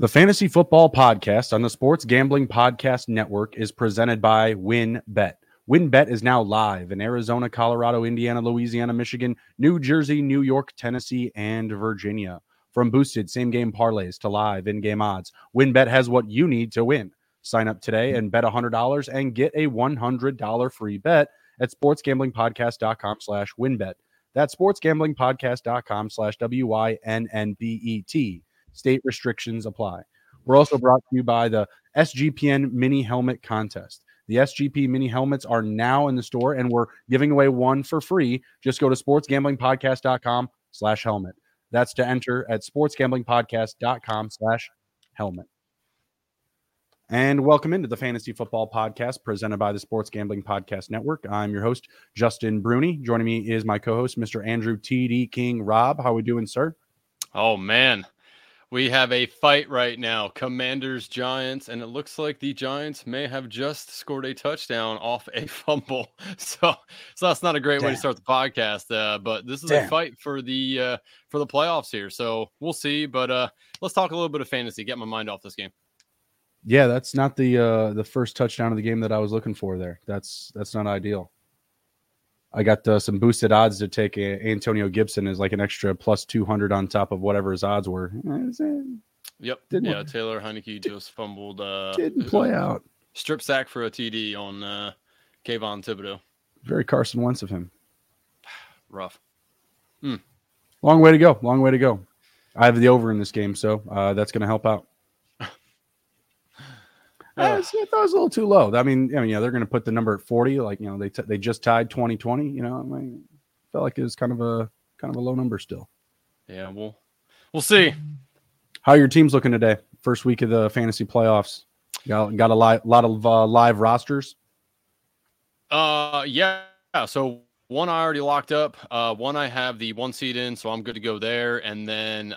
The Fantasy Football Podcast on the Sports Gambling Podcast Network is presented by WinBet. WinBet is now live in Arizona, Colorado, Indiana, Louisiana, Michigan, New Jersey, New York, Tennessee, and Virginia. From boosted same-game parlays to live in-game odds, WinBet has what you need to win. Sign up today and bet $100 and get a $100 free bet at sportsgamblingpodcast.com/winbet. That's sportsgamblingpodcast.com/WYNNBET. State restrictions apply. We're also brought to you by the SGPN Mini Helmet Contest. The SGP Mini Helmets are now in the store, and we're giving away one for free. Just go to sportsgamblingpodcast.com/helmet. That's to enter at sportsgamblingpodcast.com/helmet. And welcome into the Fantasy Football Podcast presented by the Sports Gambling Podcast Network. I'm your host, Justin Bruni. Joining me is my co-host, Mr. Andrew T.D. King. Rob, how we doing, sir? Oh, man. We have a fight right now. Commanders, Giants, and it looks like the Giants may have just scored a touchdown off a fumble. So that's not a great way to start the podcast, but this is a fight for the playoffs here. So we'll see, but let's talk a little bit of fantasy, get my mind off this game. Yeah, that's not the first touchdown of the game that I was looking for there. That's not ideal. I got some boosted odds to take Antonio Gibson as like an extra plus 200 on top of whatever his odds were. Yep. Taylor Heineke just fumbled. Didn't play out. Strip sack for a TD on Kayvon Thibodeau. Very Carson Wentz of him. Rough. Long way to go. I have the over in this game, so that's going to help out. That was a little too low. I mean, they're going to put the number at 40. Like, you know, they just tied 2020. You know, I mean, felt like it was kind of a low number still. Yeah, we'll see. How are your teams looking today? First week of the fantasy playoffs. Got a lot of live rosters. Yeah. So one I already locked up. One I have the one seed in, so I'm good to go there. And then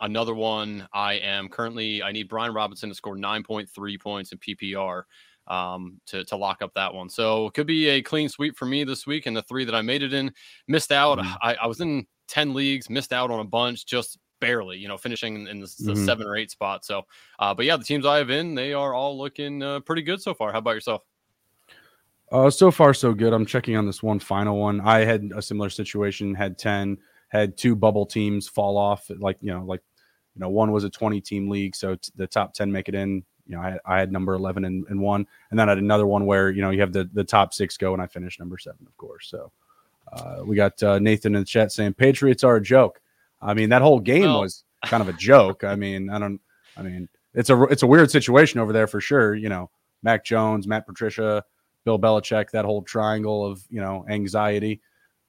another one I need Brian Robinson to score 9.3 points in PPR to lock up that one. So it could be a clean sweep for me this week. And the three that I made it in, missed out. I was in 10 leagues, missed out on a bunch, just barely, finishing in the 7 or 8 spot. So, but yeah, the teams I have in, they are all looking pretty good so far. How about yourself? So far, so good. I'm checking on this one final one. I had a similar situation, had 10, had 2 bubble teams fall off. One was a 20-team league, so the top 10 make it in. I had number 11 and 1. And then I had another one where, you have the top 6 go, and I finished number 7, of course. So we got Nathan in the chat saying, Patriots are a joke. I mean, that whole game was kind of a joke. It's a weird situation over there for sure. Mac Jones, Matt Patricia, Bill Belichick, that whole triangle of, anxiety.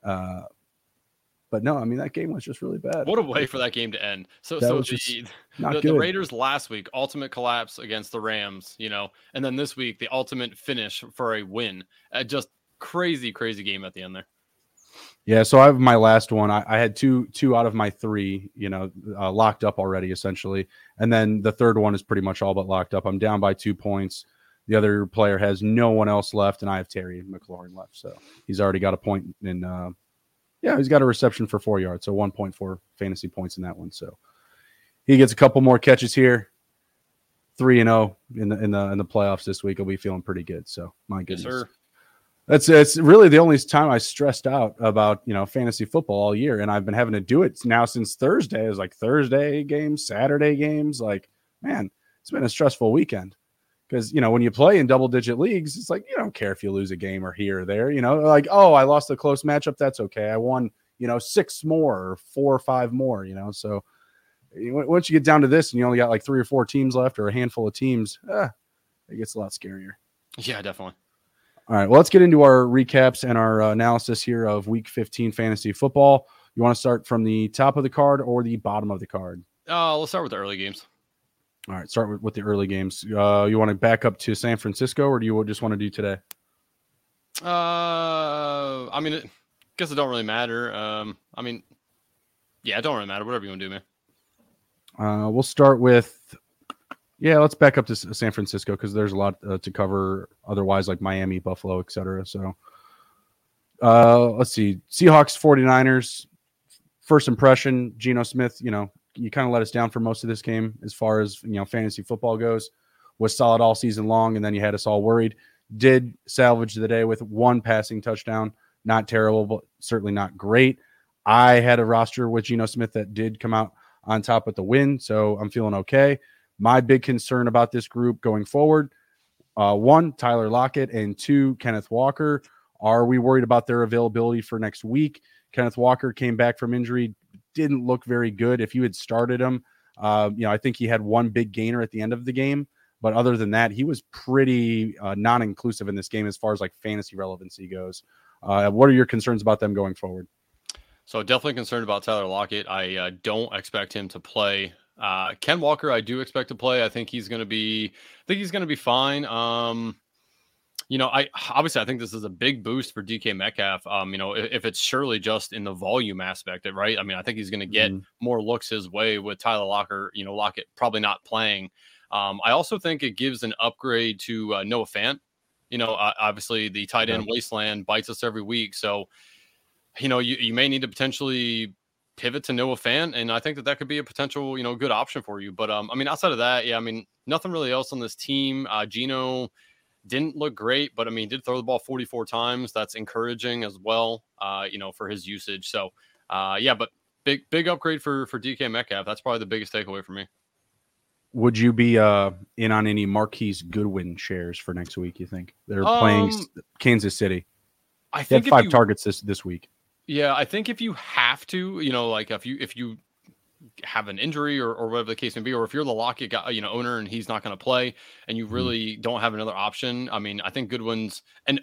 But no, I mean, that game was just really bad. What a way for that game to end. So the Raiders last week, ultimate collapse against the Rams, and then this week, the ultimate finish for a win. Just crazy, crazy game at the end there. Yeah, so I have my last one. I had two out of my 3, locked up already, essentially. And then the third one is pretty much all but locked up. I'm down by 2 points. The other player has no one else left, and I have Terry McLaurin left. So he's already got a point. And, he's got a reception for 4 yards, so 1.4 fantasy points in that one. So he gets a couple more catches here. 3-0 in the playoffs this week. He'll be feeling pretty good. So, my goodness. Yes, sir. That's really the only time I stressed out about, fantasy football all year, and I've been having to do it now since Thursday. It was like Thursday games, Saturday games. Like, man, it's been a stressful weekend. Because, when you play in double-digit leagues, it's like you don't care if you lose a game or here or there. I lost a close matchup. That's okay. I won, 6 more or 4 or 5 more, So once you get down to this and you only got like 3 or 4 teams left or a handful of teams, it gets a lot scarier. Yeah, definitely. All right, well, let's get into our recaps and our analysis here of Week 15 fantasy football. You want to start from the top of the card or the bottom of the card? Let's start with the early games. All right, start with the early games. You want to back up to San Francisco, or do you just want to do today? I guess it don't really matter. It don't really matter. Whatever you want to do, man. We'll start with, let's back up to San Francisco because there's a lot to cover otherwise, like Miami, Buffalo, et cetera. So let's see. Seahawks, 49ers. First impression, Geno Smith, you kind of let us down for most of this game as far as, you know, fantasy football goes. Was solid all season long, and then you had us all worried. Did salvage the day with one passing touchdown. Not terrible, but certainly not great. I had a roster with Geno Smith that did come out on top with the win, so I'm feeling okay. My big concern about this group going forward, one, Tyler Lockett, and two, Kenneth Walker. Are we worried about their availability for next week? Kenneth Walker came back from injury, didn't look very good. If you had started him, I think he had one big gainer at the end of the game. But other than that, he was pretty non-inclusive in this game as far as like fantasy relevancy goes. What are your concerns about them going forward? So definitely concerned about Tyler Lockett. I don't expect him to play. Ken Walker, I do expect to play. I think he's going to be fine. I think this is a big boost for DK Metcalf. If it's surely just in the volume aspect, right? I mean, I think he's going to get more looks his way with Tyler Lockett probably not playing. I also think it gives an upgrade to Noah Fant. Obviously the tight end wasteland bites us every week. So, you may need to potentially pivot to Noah Fant. And I think that could be a potential, good option for you. But, outside of that, nothing really else on this team. Geno didn't look great, but, did throw the ball 44 times. That's encouraging as well, for his usage. So, but big upgrade for DK Metcalf. That's probably the biggest takeaway for me. Would you be in on any Marquise Goodwin shares for next week, you think? They're playing Kansas City. I think they had five targets this week. Yeah, I think if you have to, if you have an injury or whatever the case may be, or if you're the Lockett guy, owner and he's not going to play and you really don't have another option, I think Goodwin's he's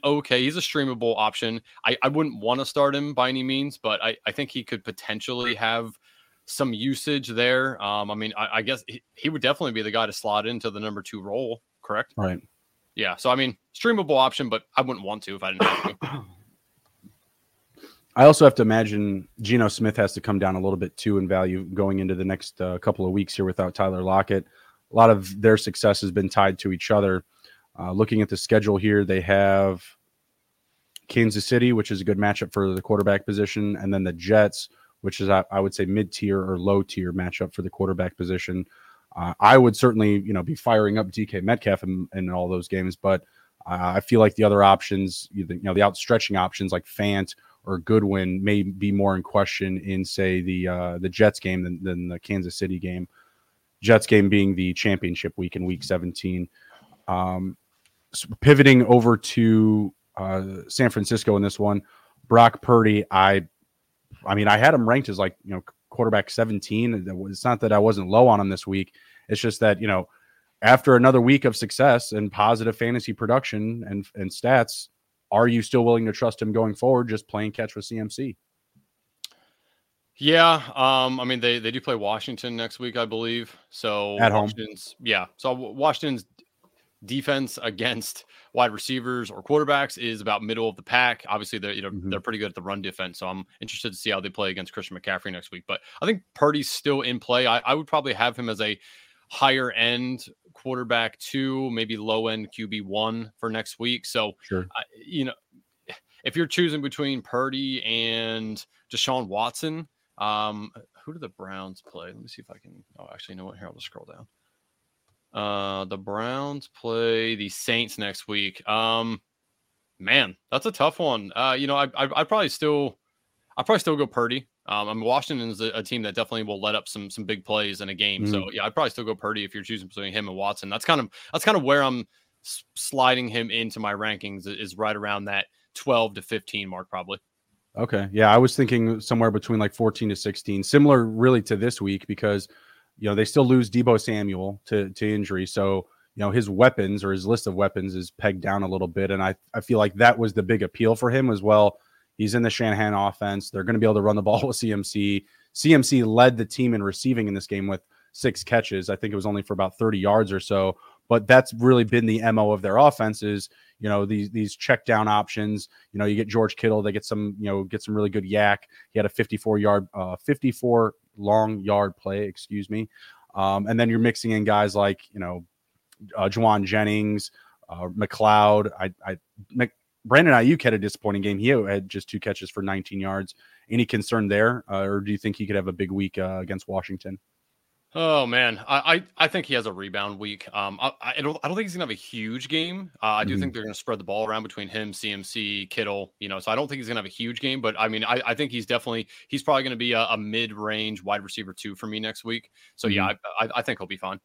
a streamable option. I wouldn't want to start him by any means, but I think he could potentially have some usage there. I guess he would definitely be the guy to slot into the number two role, correct? Right. Yeah. So, streamable option, but I wouldn't want to if I didn't have to. I also have to imagine Geno Smith has to come down a little bit too in value going into the next couple of weeks here without Tyler Lockett. A lot of their success has been tied to each other. Looking at the schedule here, they have Kansas City, which is a good matchup for the quarterback position, and then the Jets, which is, I would say, mid-tier or low-tier matchup for the quarterback position. I would certainly, be firing up DK Metcalf in all those games, but I feel like the other options, the outstretching options like Fant or Goodwin may be more in question in, say, the Jets game than the Kansas City game. Jets game being the championship week in Week 17. So pivoting over to San Francisco in this one, Brock Purdy, I had him ranked as quarterback 17. It's not that I wasn't low on him this week. It's just that, after another week of success and positive fantasy production and stats, are you still willing to trust him going forward, just playing catch with CMC? Yeah. They do play Washington next week, I believe. So at home. Yeah. So Washington's defense against wide receivers or quarterbacks is about middle of the pack. Obviously, they're they're pretty good at the run defense, so I'm interested to see how they play against Christian McCaffrey next week. But I think Purdy's still in play. I would probably have him as a higher end quarterback 2, maybe low end QB 1 for next week. So, sure. If you're choosing between Purdy and Deshaun Watson, who do the Browns play? Let me see if I can. Oh, actually, you know what? Here, I'll just scroll down. The Browns play the Saints next week. That's a tough one. I'd probably still go Purdy. Washington is a team that definitely will let up some big plays in a game. Mm-hmm. So yeah, I'd probably still go Purdy if you're choosing between him and Watson. That's kind of where I'm sliding him into my rankings, is right around that 12 to 15 mark, probably. Okay. Yeah. I was thinking somewhere between 14 to 16, similar really to this week, because they still lose Debo Samuel to injury. So, his weapons or his list of weapons is pegged down a little bit. And I feel like that was the big appeal for him as well. He's in the Shanahan offense. They're going to be able to run the ball with CMC. CMC led the team in receiving in this game with 6 catches. I think it was only for about 30 yards or so. But that's really been the MO of their offense is, these check down options. You get George Kittle, they get some really good yak. He had a 54 long yard play, excuse me. And then you're mixing in guys like, Juwan Jennings, McLeod. Brandon Ayuk had a disappointing game. He had just 2 catches for 19 yards. Any concern there? Or do you think he could have a big week against Washington? Oh man, I think he has a rebound week. I don't think he's gonna have a huge game. I do think they're gonna spread the ball around between him, CMC, Kittle. You know, so I don't think he's gonna have a huge game. But I mean, I think he's probably gonna be a mid-range wide receiver 2 for me next week. So yeah, I think he'll be fine.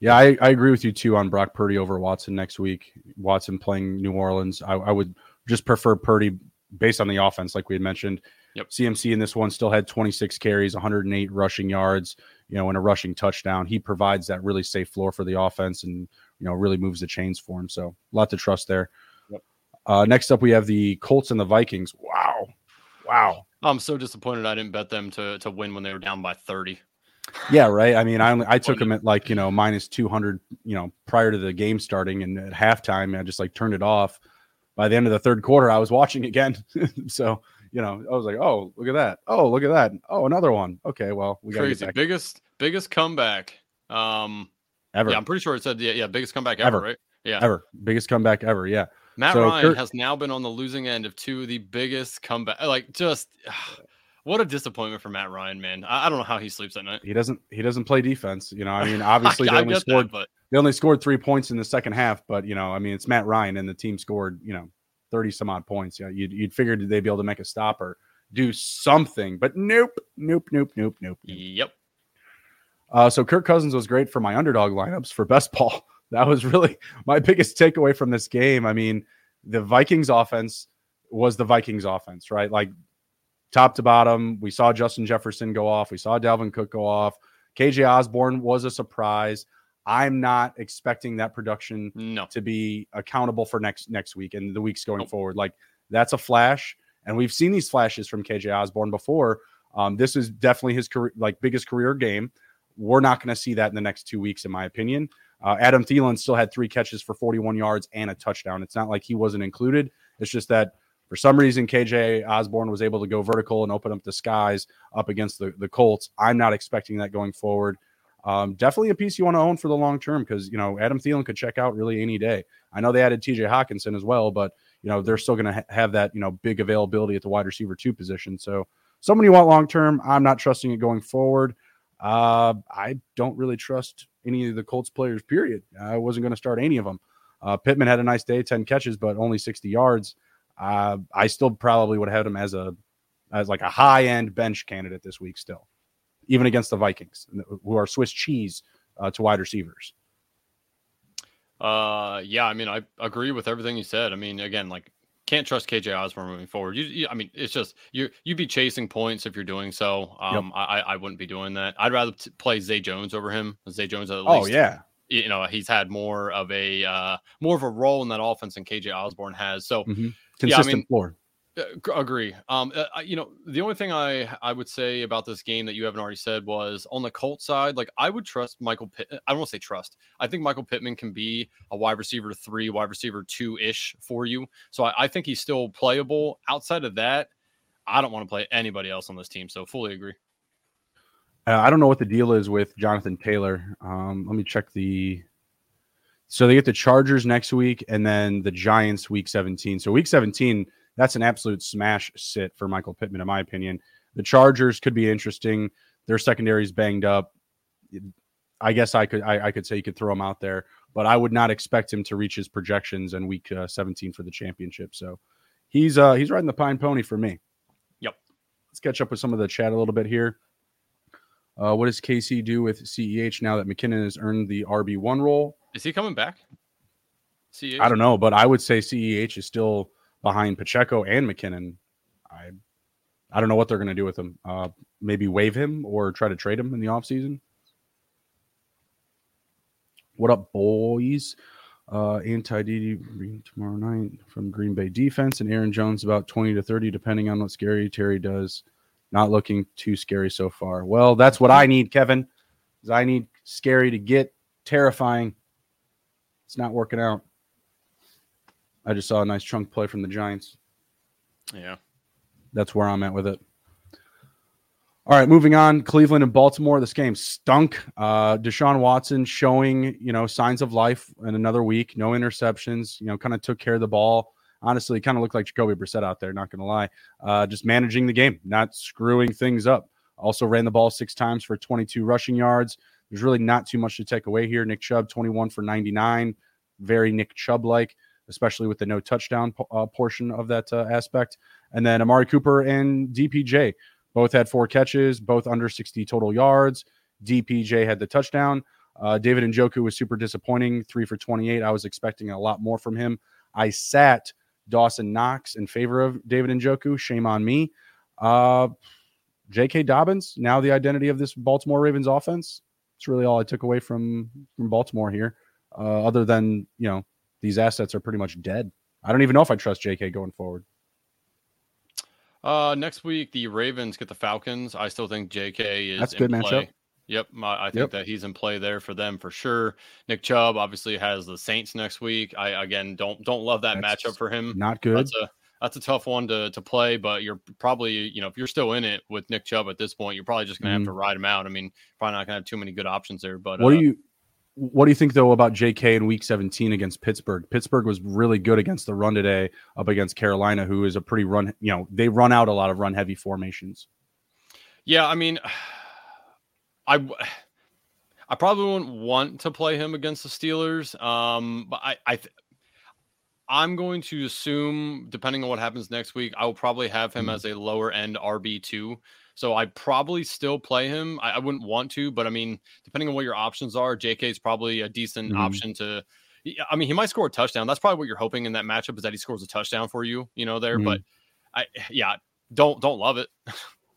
Yeah, I agree with you too on Brock Purdy over Watson next week. Watson playing New Orleans. I would just prefer Purdy based on the offense, like we had mentioned. Yep. CMC in this one still had 26 carries, 108 rushing yards, you know, and a rushing touchdown. He provides that really safe floor for the offense and, you know, really moves the chains for him. So a lot to trust there. Yep. Next up, we have the Colts and the Vikings. Wow. I'm so disappointed I didn't bet them to win when they were down by 30. Yeah, right. I mean, I took them at like, you know, minus 200, you know, prior to the game starting, and at halftime, I just like turned it off. By the end of the third quarter, I was watching again. So, you know, I was like, oh, look at that. Oh, look at that. Oh, another one. Okay, well, we got crazy. Biggest comeback ever. Yeah, I'm pretty sure it said, yeah, biggest comeback ever, right? Yeah. Ever. Biggest comeback ever, yeah. Matt Ryan has now been on the losing end of two of the biggest comeback. Like, just what a disappointment for Matt Ryan, man. I don't know how he sleeps at night. He doesn't play defense, you know. I mean, obviously they only scored 3 points in the second half, but, you know, I mean, it's Matt Ryan and the team scored, you know, 30 some odd points. You know, you'd figured they'd be able to make a stop or do something, but nope. Yep. So Kirk Cousins was great for my underdog lineups for best ball. That was really my biggest takeaway from this game. I mean, the Vikings offense was the Vikings offense, right? Like, top to bottom, we saw Justin Jefferson go off. We saw Dalvin Cook go off. KJ Osborne was a surprise. I'm not expecting that production to be accountable for next week and the weeks going forward. Like, that's a flash. And we've seen these flashes from KJ Osborne before. This is definitely his career, like, biggest career game. We're not going to see that in the next 2 weeks, in my opinion. Adam Thielen still had 3 catches for 41 yards and a touchdown. It's not like he wasn't included. It's just that for some reason, KJ Osborne was able to go vertical and open up the skies up against the Colts. I'm not expecting that going forward. Definitely a piece you want to own for the long term because, you know, Adam Thielen could check out really any day. I know they added TJ Hawkinson as well, but, you know, they're still going to have that, you know, big availability at the wide receiver 2 position. So someone you want long term, I'm not trusting it going forward. I don't really trust any of the Colts players, period. I wasn't going to start any of them. Pittman had a nice day, 10 catches, but only 60 yards. I still probably would have had him as a high-end bench candidate this week still, even against the Vikings, who are Swiss cheese to wide receivers. Yeah, I mean, I agree with everything you said. I mean, again, like, can't trust KJ Osborne moving forward. I mean, it's just you'd be chasing points if you're doing so. I wouldn't be doing that. I'd rather play Zay Jones over him. Zay Jones at least. Oh yeah. You know, he's had more of a role in that offense than KJ Osborne has. So consistent floor. Agree. You know, the only thing I would say about this game that you haven't already said was on the Colts side, like, I would trust Michael Pittman. I don't want to say trust. I think Michael Pittman can be a wide receiver 3, wide receiver 2-ish for you. So I think he's still playable. Outside of that, I don't want to play anybody else on this team. So fully agree. I don't know what the deal is with Jonathan Taylor. Let me check so they get the Chargers next week and then the Giants week 17. So week 17, that's an absolute smash sit for Michael Pittman, in my opinion. The Chargers could be interesting. Their secondary is banged up. I guess I could say you could throw him out there, but I would not expect him to reach his projections in week 17 for the championship. So he's riding the pine pony for me. Yep. Let's catch up with some of the chat a little bit here. What does KC do with CEH now that McKinnon has earned the RB1 role? Is he coming back? CEH? I don't know, but I would say CEH is still behind Pacheco and McKinnon. I don't know what they're going to do with him. Maybe waive him or try to trade him in the offseason. What up, boys? Anti-DD tomorrow night from Green Bay defense, and Aaron Jones about 20 to 30, depending on what Scary Terry does. Not looking too scary so far. Well, that's what I need, Kevin, is I need Scary to get terrifying. It's not working out. I just saw a nice chunk play from the Giants. Yeah. That's where I'm at with it. All right, moving on. Cleveland and Baltimore. This game stunk. Deshaun Watson showing, you know, signs of life in another week. No interceptions. You know, kind of took care of the ball. Honestly, kind of looked like Jacoby Brissett out there, not going to lie. Just managing the game, not screwing things up. Also ran the ball 6 times for 22 rushing yards. There's really not too much to take away here. Nick Chubb, 21 for 99. Very Nick Chubb-like, especially with the no touchdown portion of that aspect. And then Amari Cooper and DPJ both had 4 catches, both under 60 total yards. DPJ had the touchdown. David Njoku was super disappointing, 3 for 28. I was expecting a lot more from him. I sat Dawson Knox in favor of David Njoku. Shame on me. J.K. Dobbins, now the identity of this Baltimore Ravens offense. That's really all I took away from Baltimore here. Other than, you know, these assets are pretty much dead. I don't even know if I trust J.K. going forward. Next week, the Ravens get the Falcons. I still think J.K. is That's in good play. Matchup. Yep, I think that he's in play there for them for sure. Nick Chubb obviously has the Saints next week. I again don't love that matchup for him. Not good. That's a tough one to play, but you're probably, you know, if you're still in it with Nick Chubb at this point, you're probably just going to have to ride him out. I mean, probably not going to have too many good options there. But what do you think though about JK in Week 17 against Pittsburgh? Pittsburgh was really good against the run today up against Carolina, who is a pretty run. You know, they run out a lot of run heavy formations. Yeah, I mean. I probably wouldn't want to play him against the Steelers, but I'm going to assume, depending on what happens next week, I will probably have him as a lower-end RB2, so I probably still play him. I wouldn't want to, but, I mean, depending on what your options are, JK is probably a decent option to – I mean, he might score a touchdown. That's probably what you're hoping in that matchup is that he scores a touchdown for you, you know, there. But, don't love it.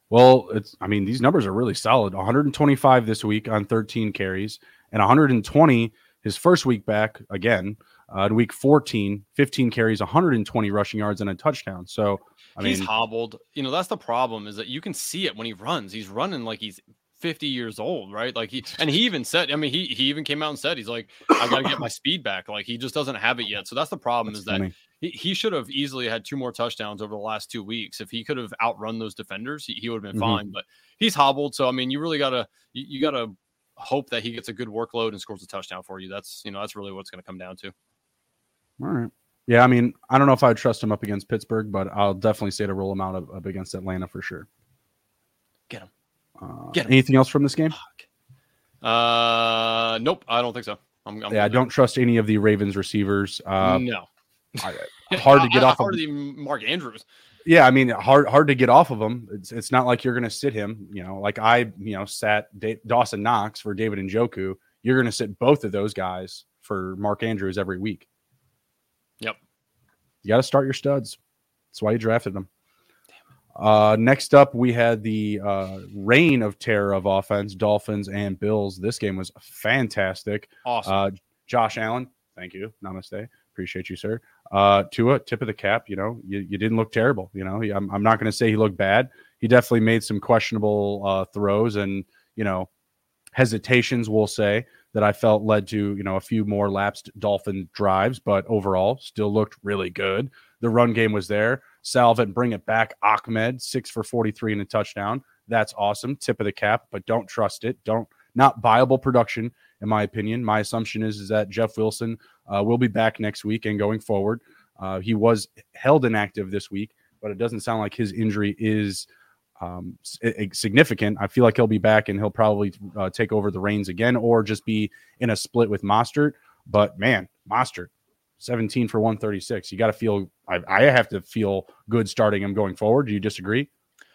Well, these numbers are really solid. 125 this week on 13 carries and 120 his first week back again in week 14, 15 carries, 120 rushing yards and a touchdown. So he's hobbled. You know, that's the problem is that you can see it when he runs. He's running like he's 50 years old, right? Like he even said, he even came out and said, he's like, I got to get my speed back. Like he just doesn't have it yet. So that's the problem that he should have easily had 2 more touchdowns over the last 2 weeks. If he could have outrun those defenders, he would have been fine, but he's hobbled. So, you really gotta hope that he gets a good workload and scores a touchdown for you. That's, that's really what's going to come down to. All right. Yeah. I don't know if I would trust him up against Pittsburgh, but I'll definitely say to roll him out up against Atlanta for sure. Get him. Anything else from this game? Nope, I don't think so. I don't trust any of the Ravens receivers. No, hard to get off of Mark Andrews. Yeah, hard to get off of him. It's not like you're going to sit him. You know, like I, sat Dawson Knox for David Njoku. You're going to sit both of those guys for Mark Andrews every week. Yep, you got to start your studs. That's why you drafted them. Next up, we had the reign of terror of offense, Dolphins and Bills. This game was fantastic. Awesome. Josh Allen, thank you. Namaste. Appreciate you, sir. Tua, tip of the cap. You didn't look terrible. I'm not going to say he looked bad. He definitely made some questionable throws and, hesitations, we'll say, that I felt led to, a few more lapsed Dolphin drives, but overall still looked really good. The run game was there. Salve and bring it back. Ahmed, 6 for 43 and a touchdown. That's awesome. Tip of the cap, but don't trust it. Not viable production, in my opinion. My assumption is that Jeff Wilson will be back next week and going forward. He was held inactive this week, but it doesn't sound like his injury is significant. I feel like he'll be back and he'll probably take over the reins again or just be in a split with Mostert. But, man, Mostert. 17 for 136. You got to feel – I have to feel good starting him going forward. Do you disagree?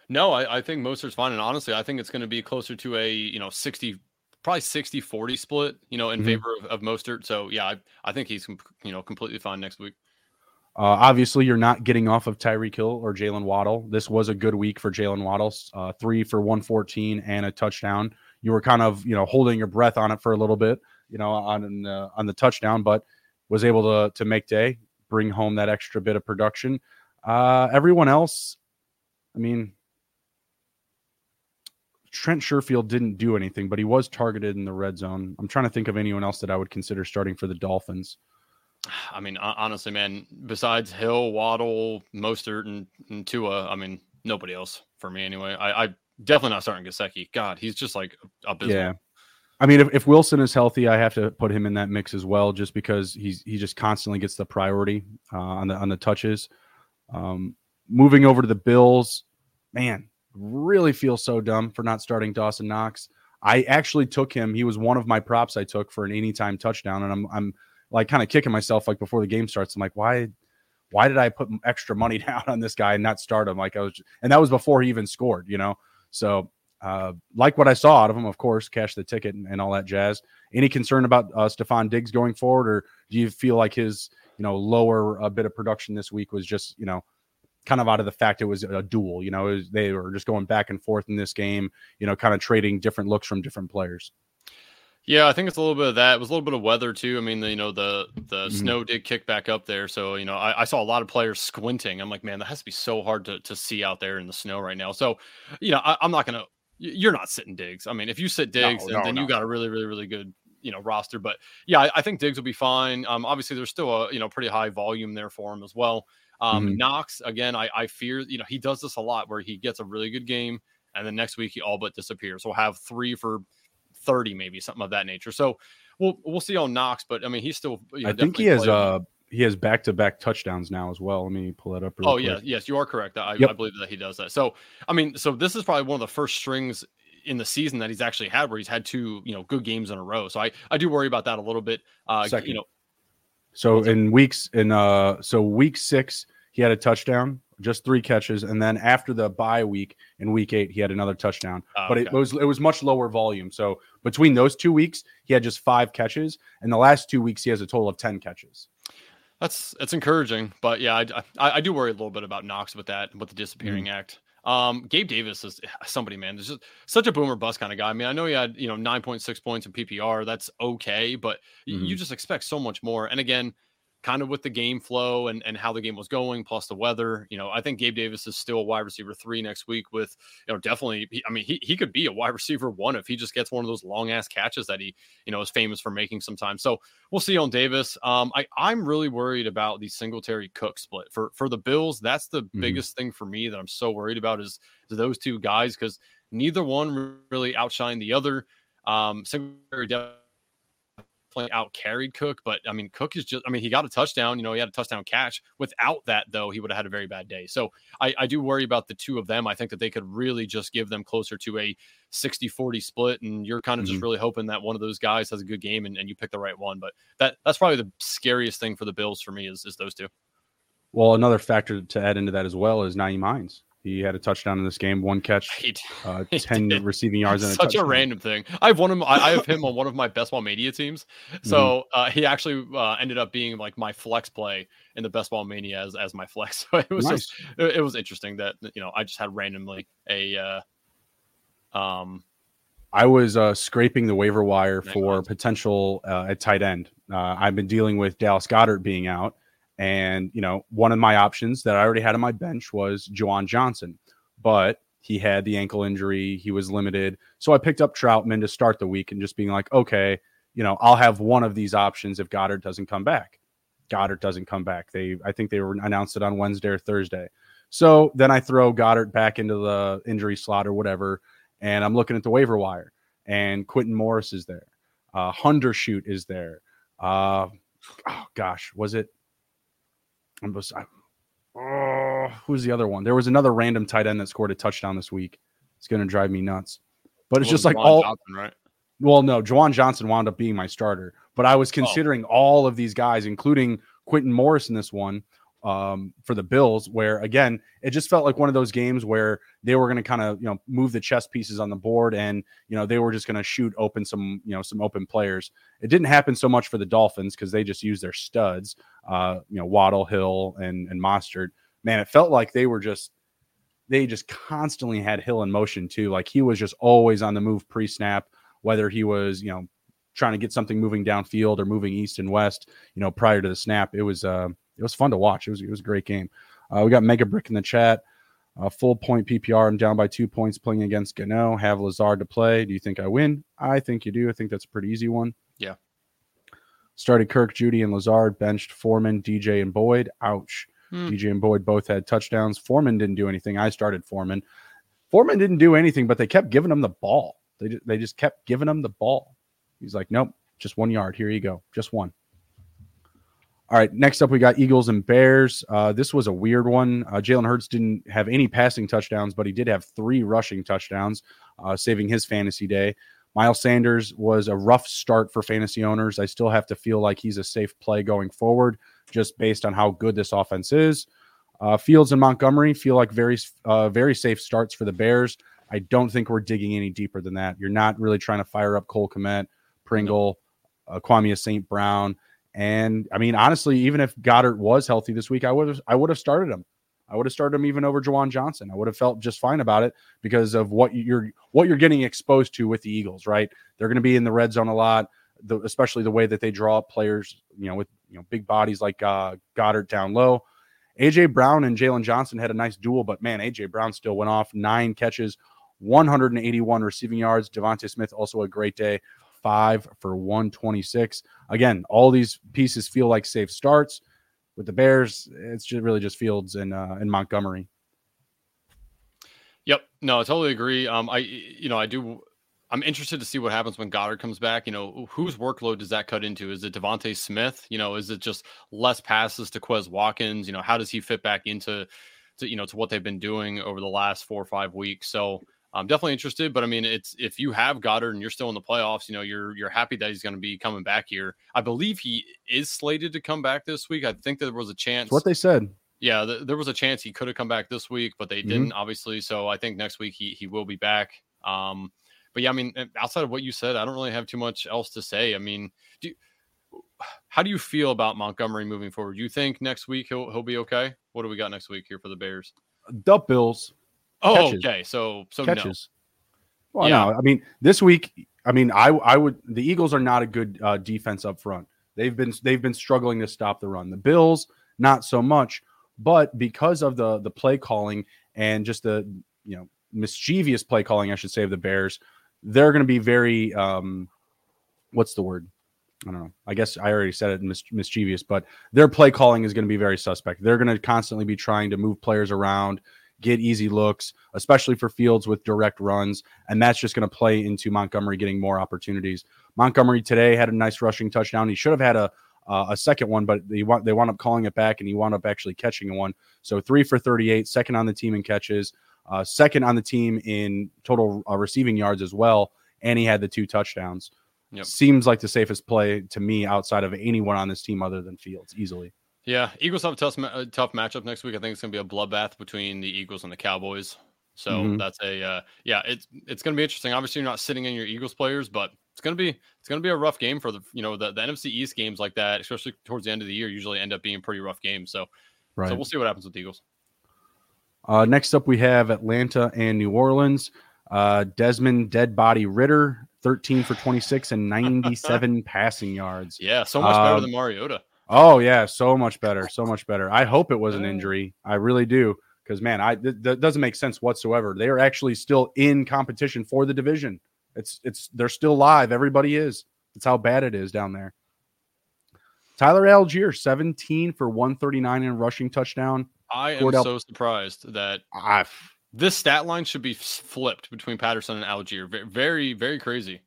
No, I think Mostert's fine. And honestly, I think it's going to be closer to a, 60 – probably 60-40 split, in favor of Mostert. So, yeah, I think he's, completely fine next week. Obviously, you're not getting off of Tyreek Hill or Jalen Waddle. This was a good week for Jalen Waddle. 3 for 114 and a touchdown. You were kind of, holding your breath on it for a little bit, on the touchdown, but – was able to make day, bring home that extra bit of production. Everyone else, Trent Sherfield didn't do anything, but he was targeted in the red zone. I'm trying to think of anyone else that I would consider starting for the Dolphins. Honestly, man, besides Hill, Waddle, Mostert, and Tua, nobody else for me anyway. I definitely not starting Gesicki. God, he's just like abysmal. Yeah. If Wilson is healthy, I have to put him in that mix as well, just because he just constantly gets the priority on the touches. Moving over to the Bills, man, really feel so dumb for not starting Dawson Knox. I actually took him. He was one of my props I took for an anytime touchdown, and I'm like kind of kicking myself like before the game starts. I'm like, why did I put extra money down on this guy and not start him? Like I was, and that was before he even scored, you know? So like what I saw out of him, of course, cash the ticket and all that jazz. Any concern about Stephon Diggs going forward, or do you feel like his, you know, lower bit of production this week was just, you know, kind of out of the fact it was a duel, you know, it was, they were just going back and forth in this game, you know, kind of trading different looks from different players? Yeah, I think it's a little bit of that. It was a little bit of weather too. I mean, you know, the snow did kick back up there. So, you know, I saw a lot of players squinting. I'm like, man, that has to be so hard to see out there in the snow right now. So, you know, I'm not going to, you're not sitting Diggs. I mean, if you sit Diggs, you got a really, really, really good, you know, roster. But yeah, I think Diggs will be fine. Obviously there's still a, you know, pretty high volume there for him as well. Knox, again, I fear, you know, he does this a lot where he gets a really good game and then next week he all but disappears. He'll have 3 for 30, maybe something of that nature. So we'll see on Knox, but I mean, he's still, you know, I think he has back-to-back touchdowns now as well. Let me pull that up. Yes, you are correct. Yep. I believe that he does that. So, I mean, so this is probably one of the first strings in the season that he's actually had where he's had two, you know, good games in a row. So I do worry about that a little bit. Second. You know, so week 6, he had a touchdown, just 3 catches, and then after the bye week in week 8 he had another touchdown. But okay. it was much lower volume. So between those 2 weeks he had just 5 catches, and the last 2 weeks he has a total of 10 catches. That's encouraging, but yeah, I do worry a little bit about Knox with that, with the disappearing act. Gabe Davis is somebody, man, there's just such a boom or bust kind of guy. I mean, I know he had, you know, 9.6 points in PPR. That's okay, but you just expect so much more. And again, kind of with the game flow and how the game was going, plus the weather, you know, I think Gabe Davis is still a wide receiver 3 next week with, you know, definitely, I mean, he could be a wide receiver 1 if he just gets one of those long ass catches that he, you know, is famous for making sometimes. So we'll see on Davis. I'm really worried about the Singletary Cook split for the Bills. That's the biggest thing for me that I'm so worried about is those two guys, because neither one really outshined the other. Singletary definitely out carried Cook, but I mean, Cook is just, I mean, he got a touchdown, you know, he had a touchdown catch. Without that though, he would have had a very bad day. So I do worry about the two of them. I think that they could really just give them closer to a 60-40 split. And you're kind of just really hoping that one of those guys has a good game and you pick the right one. But that's probably the scariest thing for the Bills for me is those two. Well, another factor to add into that as well is Nyheim Hines. He had a touchdown in this game, 1 catch, 10 receiving yards. And such a random thing. I have him on one of my best ball mania teams. So he actually ended up being like my flex play in the best ball mania as my flex. So it was nice. It was interesting that, you know, I just had randomly a. I was scraping the waiver wire for potential at tight end. I've been dealing with Dallas Goedert being out. And, you know, one of my options that I already had on my bench was Juwan Johnson, but he had the ankle injury. He was limited. So I picked up Troutman to start the week and just being like, okay, you know, I'll have one of these options if Goedert doesn't come back. Goedert doesn't come back. I think they were announced it on Wednesday or Thursday. So then I throw Goedert back into the injury slot or whatever. And I'm looking at the waiver wire and Quintin Morris is there. Hundershoot is there. Was it? Who's the other one? There was another random tight end that scored a touchdown this week. It's going to drive me nuts. But it's just like Juwan all Johnson, right? Well, no, Juwan Johnson wound up being my starter, but I was considering all of these guys, including Quintin Morris in this one for the Bills, where again, it just felt like one of those games where they were going to kind of, you know, move the chess pieces on the board and, you know, they were just going to shoot open some open players. It didn't happen so much for the Dolphins because they just used their studs, you know, Waddle, Hill and Mostert. Man, it felt like they just constantly had Hill in motion too. Like he was just always on the move pre-snap, whether he was, you know, trying to get something moving downfield or moving east and west, you know, prior to the snap. It was fun to watch. It was a great game. We got Mega Brick in the chat. Full point PPR. I'm down by 2 points playing against Gano. Have Lazard to play. Do you think I win? I think you do. I think that's a pretty easy one. Yeah. Started Kirk, Judy, and Lazard. Benched Foreman, DJ, and Boyd. Ouch. DJ and Boyd both had touchdowns. Foreman didn't do anything. I started Foreman. Foreman didn't do anything, but they kept giving him the ball. They just kept giving him the ball. He's like, nope, just 1 yard. Here you go. Just one. All right, next up we got Eagles and Bears. This was a weird one. Jalen Hurts didn't have any passing touchdowns, but he did have 3 rushing touchdowns, saving his fantasy day. Miles Sanders was a rough start for fantasy owners. I still have to feel like he's a safe play going forward, just based on how good this offense is. Fields and Montgomery feel like very safe starts for the Bears. I don't think we're digging any deeper than that. You're not really trying to fire up Cole Kmet, Pringle, Kwame St. Brown. And I mean, honestly, even if Goddard was healthy this week, I would have started him. I would have started him even over Juwan Johnson. I would have felt just fine about it because of what you're getting exposed to with the Eagles, right? They're going to be in the red zone a lot, especially the way that they draw up players, with big bodies like Goddard down low. A.J. Brown and Jalen Johnson had a nice duel, but man, A.J. Brown still went off. 9 catches, 181 receiving yards. DeVonta Smith also a great day, 5 for 126. Again, all these pieces feel like safe starts. With the Bears, it's really just Fields and Montgomery. Yep, no, I totally agree. I'm interested to see what happens when Goddard comes back. Whose workload does that cut into? Is it DeVonta Smith? Is it just less passes to Quez Watkins? How does he fit back into what they've been doing over the last 4 or 5 weeks? So I'm definitely interested, but I mean, it's if you have Goddard and you're still in the playoffs, you're happy that he's going to be coming back here. I believe he is slated to come back this week. I think there was a chance. That's what they said. Yeah, there was a chance he could have come back this week, but they didn't, obviously. So I think next week he will be back. But yeah, I mean, outside of what you said, I don't really have too much else to say. I mean, how do you feel about Montgomery moving forward? Do you think next week he'll be okay? What do we got next week here for the Bears? The Bills. Oh, catches. Okay. So catches. No. Well, yeah. No. I mean, this week, the Eagles are not a good defense up front. They've been struggling to stop the run. The Bills, not so much, but because of the play calling and just the mischievous play calling, I should say, of the Bears, they're going to be very what's the word? I don't know. I guess I already said it, mischievous, but their play calling is going to be very suspect. They're going to constantly be trying to move players around, get easy looks, especially for Fields with direct runs. And that's just going to play into Montgomery getting more opportunities. Montgomery today had a nice rushing touchdown. He should have had a second one, but they wound up calling it back and he wound up actually catching one. So 3 for 38, second on the team in catches, second on the team in total receiving yards as well. And he had the 2 touchdowns. Yep. Seems like the safest play to me outside of anyone on this team other than Fields easily. Yeah, Eagles have a tough matchup next week. I think it's going to be a bloodbath between the Eagles and the Cowboys. So that's it's going to be interesting. Obviously, you're not sitting in your Eagles players, but it's going to be a rough game for the NFC East games like that, especially towards the end of the year, usually end up being pretty rough games. So, right. So we'll see what happens with the Eagles. Next up, we have Atlanta and New Orleans. Desmond Dead Body Ritter, 13 for 26 and 97 passing yards. Yeah, so much better than Mariota. Oh, yeah, so much better, so much better. I hope it was an injury. I really do, because, man, that doesn't make sense whatsoever. They are actually still in competition for the division. They're still live. Everybody is. That's how bad it is down there. Tyler Allgeier, 17 for 139 and rushing touchdown. I am so surprised that this stat line should be flipped between Patterson and Allgeier. Very, very crazy.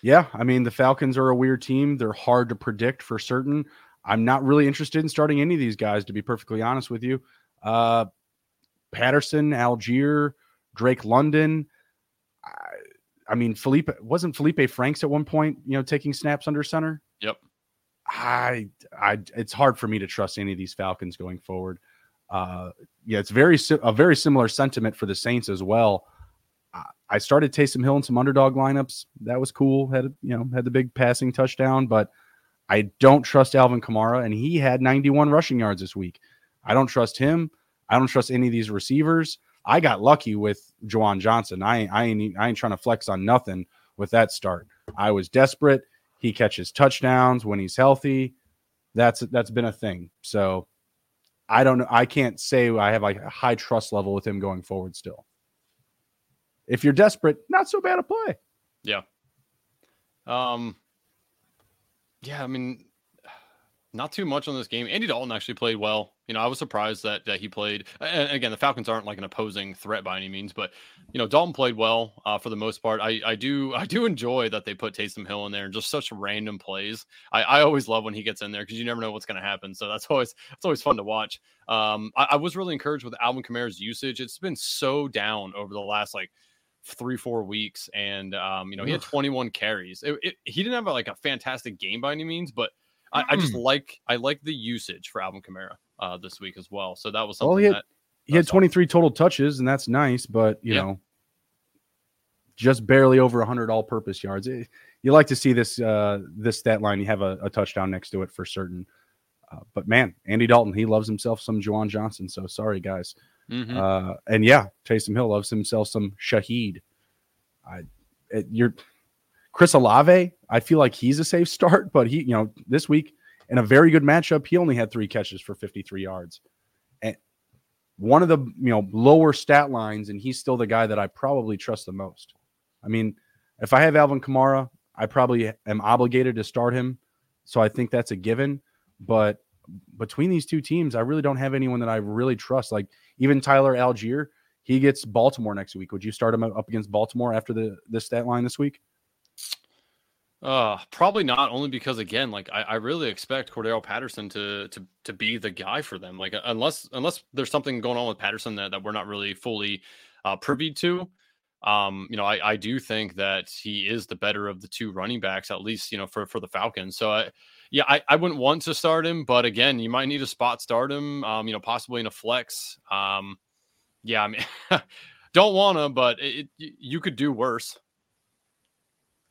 Yeah, I mean, the Falcons are a weird team. They're hard to predict for certain. I'm not really interested in starting any of these guys, to be perfectly honest with you. Patterson, Allgeier, Drake London. I mean, Felipe Franks at one point, taking snaps under center? Yep. It's hard for me to trust any of these Falcons going forward. It's a very similar sentiment for the Saints as well. I started Taysom Hill in some underdog lineups. That was cool. Had the big passing touchdown, but I don't trust Alvin Kamara, and he had 91 rushing yards this week. I don't trust him. I don't trust any of these receivers. I got lucky with Juwan Johnson. I ain't trying to flex on nothing with that start. I was desperate. He catches touchdowns when he's healthy. That's been a thing. So I don't know. I can't say I have like a high trust level with him going forward still. If you're desperate, not so bad a play. Yeah. I mean, not too much on this game. Andy Dalton actually played well. I was surprised that he played. And again, the Falcons aren't like an opposing threat by any means, but Dalton played well for the most part. I do enjoy that they put Taysom Hill in there and just such random plays. I always love when he gets in there because you never know what's going to happen. So that's always fun to watch. I was really encouraged with Alvin Kamara's usage. It's been so down over the last 3-4 weeks, and he had 21 carries. He didn't have a fantastic game by any means, but I like the usage for Alvin Kamara this week as well. So that was something. Well, he had 23 total touches, and that's nice, but you know, just barely over 100 all-purpose yards. You like to see this stat line. You have a touchdown next to it for certain. But man, Andy Dalton, he loves himself some Juwan Johnson. So sorry, guys. Mm-hmm. Taysom Hill loves himself some Shaheed. Chris Olave, I feel like he's a safe start, but he, this week in a very good matchup, he only had 3 catches for 53 yards. And one of the, lower stat lines, and he's still the guy that I probably trust the most. I mean, if I have Alvin Kamara, I probably am obligated to start him. So I think that's a given. But between these two teams, I really don't have anyone that I really trust. Like even Tyler Allgeier, he gets Baltimore next week. Would you start him up against Baltimore after the stat line this week? Probably not, only because again, I really expect Cordero Patterson to be the guy for them. Unless there's something going on with Patterson that we're not really fully privy to. I do think that he is the better of the two running backs, at least, for the Falcons. So I wouldn't want to start him, but again, you might need to spot start him, possibly in a flex. Don't want to, but you could do worse.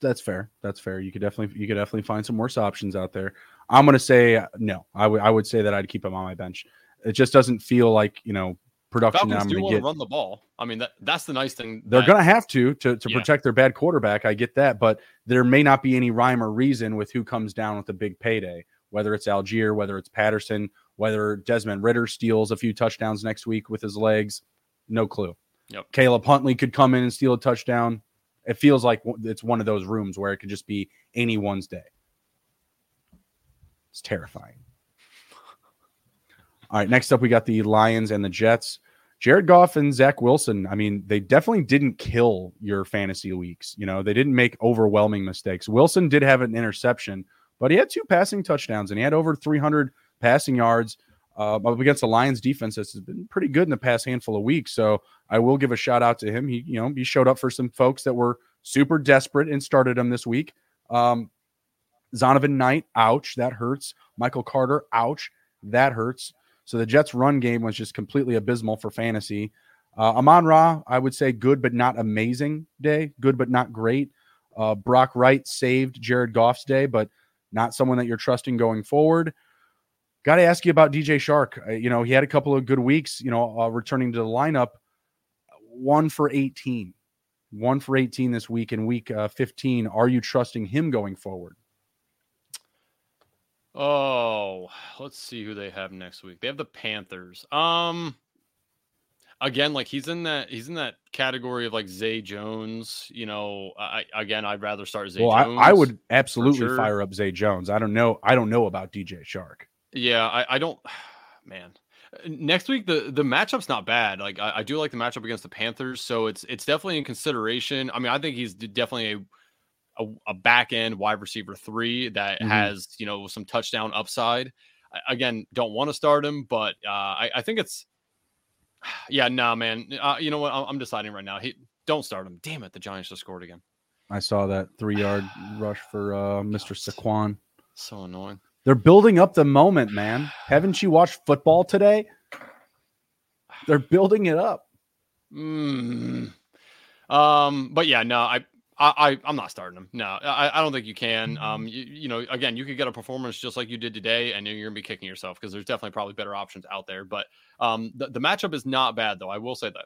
That's fair. You could definitely find some worse options out there. I'm going to say no. I would say that I'd keep him on my bench. It just doesn't feel like, production Falcons that I'm going to get. Run the ball. I mean, that's the nice thing. They're going to have to protect their bad quarterback. I get that, but there may not be any rhyme or reason with who comes down with a big payday, whether it's Allgeier, whether it's Patterson, whether Desmond Ridder steals a few touchdowns next week with his legs. No clue. Yep. Caleb Huntley could come in and steal a touchdown. It feels like it's one of those rooms where it could just be anyone's day. It's terrifying. All right, next up, we got the Lions and the Jets. Jared Goff and Zach Wilson, I mean, they definitely didn't kill your fantasy weeks. They didn't make overwhelming mistakes. Wilson did have an interception, but he had 2 passing touchdowns, and he had over 300 passing yards up against the Lions defense that's been pretty good in the past handful of weeks. So I will give a shout-out to him. He, he showed up for some folks that were super desperate and started him this week. Zonovan Knight, ouch, that hurts. Michael Carter, ouch, that hurts. So the Jets' run game was just completely abysmal for fantasy. Amon-Ra, I would say good but not amazing day, good but not great. Brock Wright saved Jared Goff's day, but not someone that you're trusting going forward. Got to ask you about DJ Shark. He had a couple of good weeks, returning to the lineup. 1 for 18 this week in week 15. Are you trusting him going forward? Oh, let's see who they have next week. They have the Panthers. Again, he's in that category of Zay Jones. I'd rather start Zay Jones. I would absolutely fire up Zay Jones. I don't know about DJ Shark. Yeah, I don't. Man, next week the matchup's not bad. I do like the matchup against the Panthers, so it's definitely in consideration. I mean, I think he's definitely a back end wide receiver 3 that has, some touchdown upside. Again, don't want to start him, but I think it's, man. You know what? I'm deciding right now. Don't start him. Damn it. The Giants just scored again. I saw that 3-yard rush for Mr. Saquon. So annoying. They're building up the moment, man. Haven't you watched football today? They're building it up. I'm not starting him. No, I don't think you can. Again, you could get a performance just like you did today, and you're going to be kicking yourself because there's definitely probably better options out there. But the matchup is not bad, though. I will say that.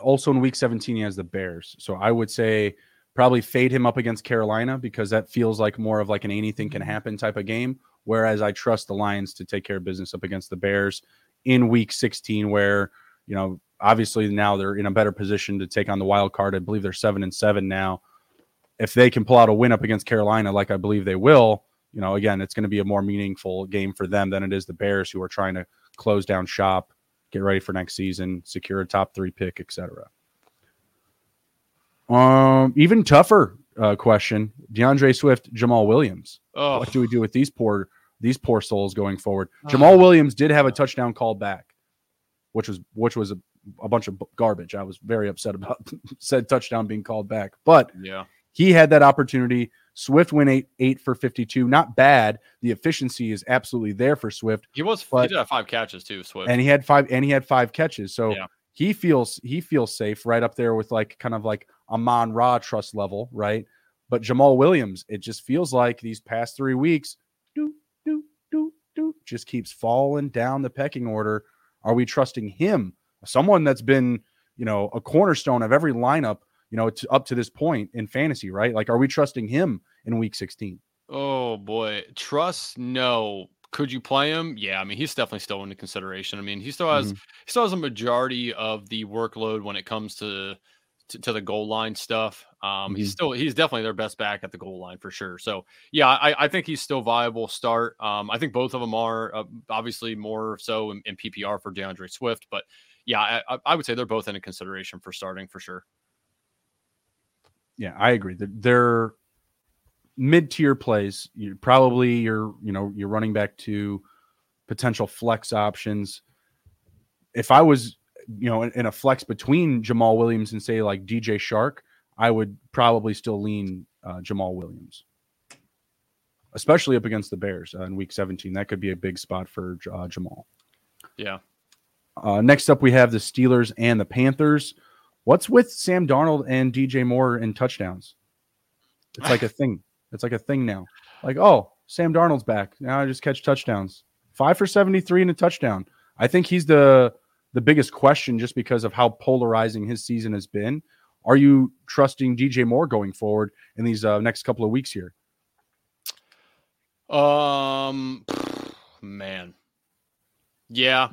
Also in week 17, he has the Bears. So I would say probably fade him up against Carolina because that feels like more of an anything can happen type of game, whereas I trust the Lions to take care of business up against the Bears in week 16 where, obviously now they're in a better position to take on the wild card. I believe they're 7-7 now. If they can pull out a win up against Carolina, like I believe they will, again, it's going to be a more meaningful game for them than it is the Bears, who are trying to close down shop, get ready for next season, secure a top 3 pick, etc. Even tougher question: DeAndre Swift, Jamal Williams. Oh. What do we do with these poor souls going forward? Jamal Williams did have a touchdown called back, which was a bunch of garbage. I was very upset about said touchdown being called back. But yeah, he had that opportunity. Swift went 8 for 52. Not bad. The efficiency is absolutely there for Swift. He did have 5 catches too, Swift. And he had 5 catches. So yeah, he feels safe right up there with kind of like Amon-Ra trust level, right? But Jamal Williams, it just feels like these past 3 weeks, just keeps falling down the pecking order. Are we trusting him? Someone that's been, a cornerstone of every lineup, up to this point in fantasy, right? Like, are we trusting him in week 16? Oh boy. Trust? No. Could you play him? Yeah. I mean, he's definitely still into consideration. I mean, he still has a majority of the workload when it comes to the goal line stuff. He's definitely their best back at the goal line for sure. So yeah, I think he's still viable start. I think both of them are obviously more so in PPR for DeAndre Swift, but yeah, I would say they're both into consideration for starting for sure. Yeah, I agree. They're mid-tier plays. You're probably you're running back to potential flex options. If I was in a flex between Jamal Williams and say like DJ Shark, I would probably still lean Jamal Williams, especially up against the Bears in Week 17. That could be a big spot for Jamal. Yeah. Next up, we have the Steelers and the Panthers. What's with Sam Darnold and DJ Moore in touchdowns? It's like a thing. It's like a thing now. Like, oh, Sam Darnold's back. Now I just catch touchdowns. 5 for 73 and a touchdown. I think he's the biggest question just because of how polarizing his season has been. Are you trusting DJ Moore going forward in these next couple of weeks here? Man. Yeah.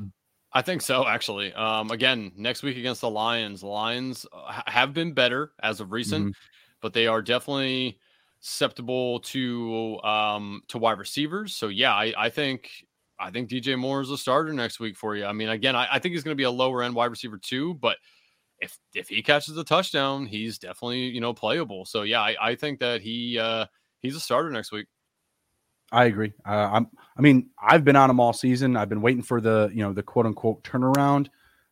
I think so, actually. Again, next week against the Lions. Lions have been better as of recent, but they are definitely susceptible to wide receivers. So yeah, I think DJ Moore is a starter next week for you. I mean, again, I think he's going to be a lower end wide receiver too, but if he catches a touchdown, he's definitely playable. So yeah, I think that he's a starter next week. I agree. I've been on him all season. I've been waiting for the quote unquote turnaround.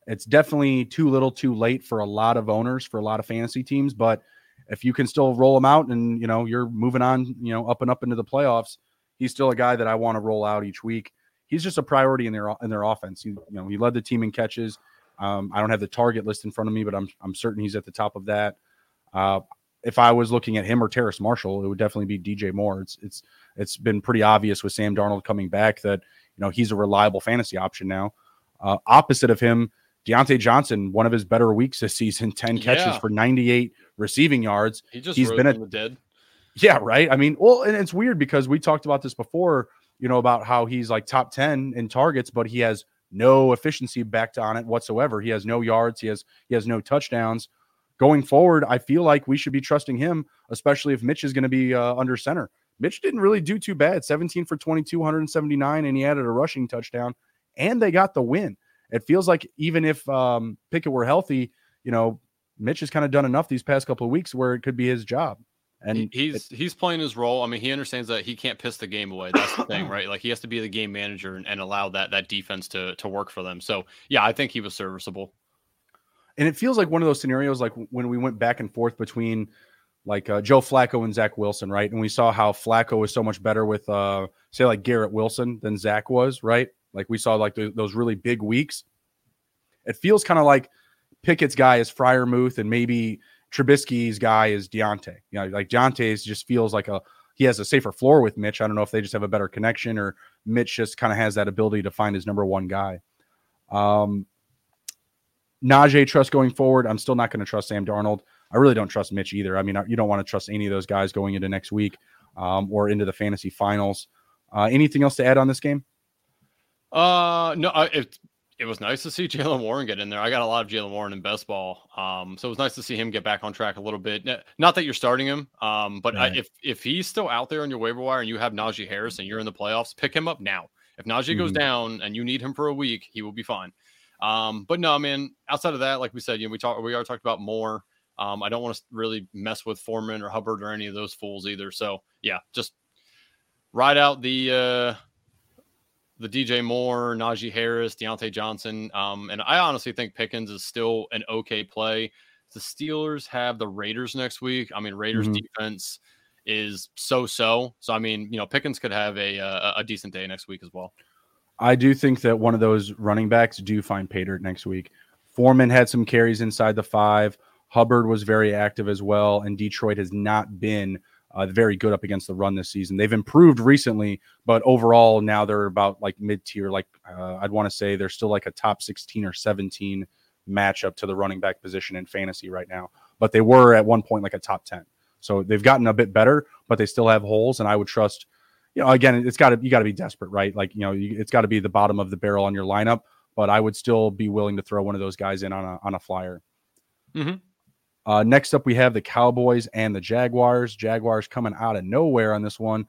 It's definitely too little, too late for a lot of owners, for a lot of fantasy teams. But if you can still roll him out and you're moving on, up and up into the playoffs, he's still a guy that I want to roll out each week. He's just a priority in their offense. He led the team in catches. I don't have the target list in front of me, but I'm certain he's at the top of that. If I was looking at him or Terrace Marshall, it would definitely be DJ Moore. It's been pretty obvious with Sam Darnold coming back that, he's a reliable fantasy option now. Opposite of him, Deontay Johnson, one of his better weeks this season, 10 catches for 98 receiving yards. He's been the dead. Yeah, right. I mean, well, and it's weird because we talked about this before, about how he's like top 10 in targets, but he has no efficiency backed on it whatsoever. He has no yards. He has no touchdowns. Going forward, I feel like we should be trusting him, especially if Mitch is going to be under center. Mitch didn't really do too bad, 17 for 22, 179, and he added a rushing touchdown, and they got the win. It feels like even if Pickett were healthy, Mitch has kind of done enough these past couple of weeks where it could be his job. And he's playing his role. I mean, he understands that he can't piss the game away. That's the thing, right? Like, he has to be the game manager and allow that defense to work for them. So, yeah, I think he was serviceable. And it feels like one of those scenarios, like when we went back and forth between like Joe Flacco and Zach Wilson, right? And we saw how Flacco was so much better with, say, like Garrett Wilson than Zach was, right? Like we saw like those really big weeks. It feels kind of like Pickett's guy is Freiermuth and maybe Trubisky's guy is Deontay. Like Deontay's just feels like he has a safer floor with Mitch. I don't know if they just have a better connection or Mitch just kind of has that ability to find his number one guy. Najee trust going forward. I'm still not going to trust Sam Darnold. I really don't trust Mitch either. I mean, you don't want to trust any of those guys going into next week or into the fantasy finals. Anything else to add on this game? No, it was nice to see Jalen Warren get in there. I got a lot of Jalen Warren in best ball. So it was nice to see him get back on track a little bit. Not that you're starting him, but right. If he's still out there on your waiver wire and you have Najee Harris and you're in the playoffs, pick him up now. If Najee goes down and you need him for a week, he will be fine. But no, man, outside of that, like we said, we talked about Moore. I don't want to really mess with Foreman or Hubbard or any of those fools either. So yeah, just ride out the DJ Moore, Najee Harris, Deontay Johnson. And I honestly think Pickens is still an okay play. The Steelers have the Raiders next week. I mean, Raiders defense is so-so. So, I mean, you know, Pickens could have a decent day next week as well. I do think that one of those running backs do find pay dirt next week. Foreman had some carries inside the 5. Hubbard was very active as well. And Detroit has not been very good up against the run this season. They've improved recently, but overall now they're about like mid-tier. Like I'd want to say they're still like a top 16 or 17 matchup to the running back position in fantasy right now. But they were at one point like a top 10. So they've gotten a bit better, but they still have holes. And I would trust, you know, again, you got to be desperate, right? Like, you know, it's got to be the bottom of the barrel on your lineup, but I would still be willing to throw one of those guys in on a flyer. Mm-hmm. Next up, we have the Cowboys and the Jaguars. Jaguars coming out of nowhere on this one.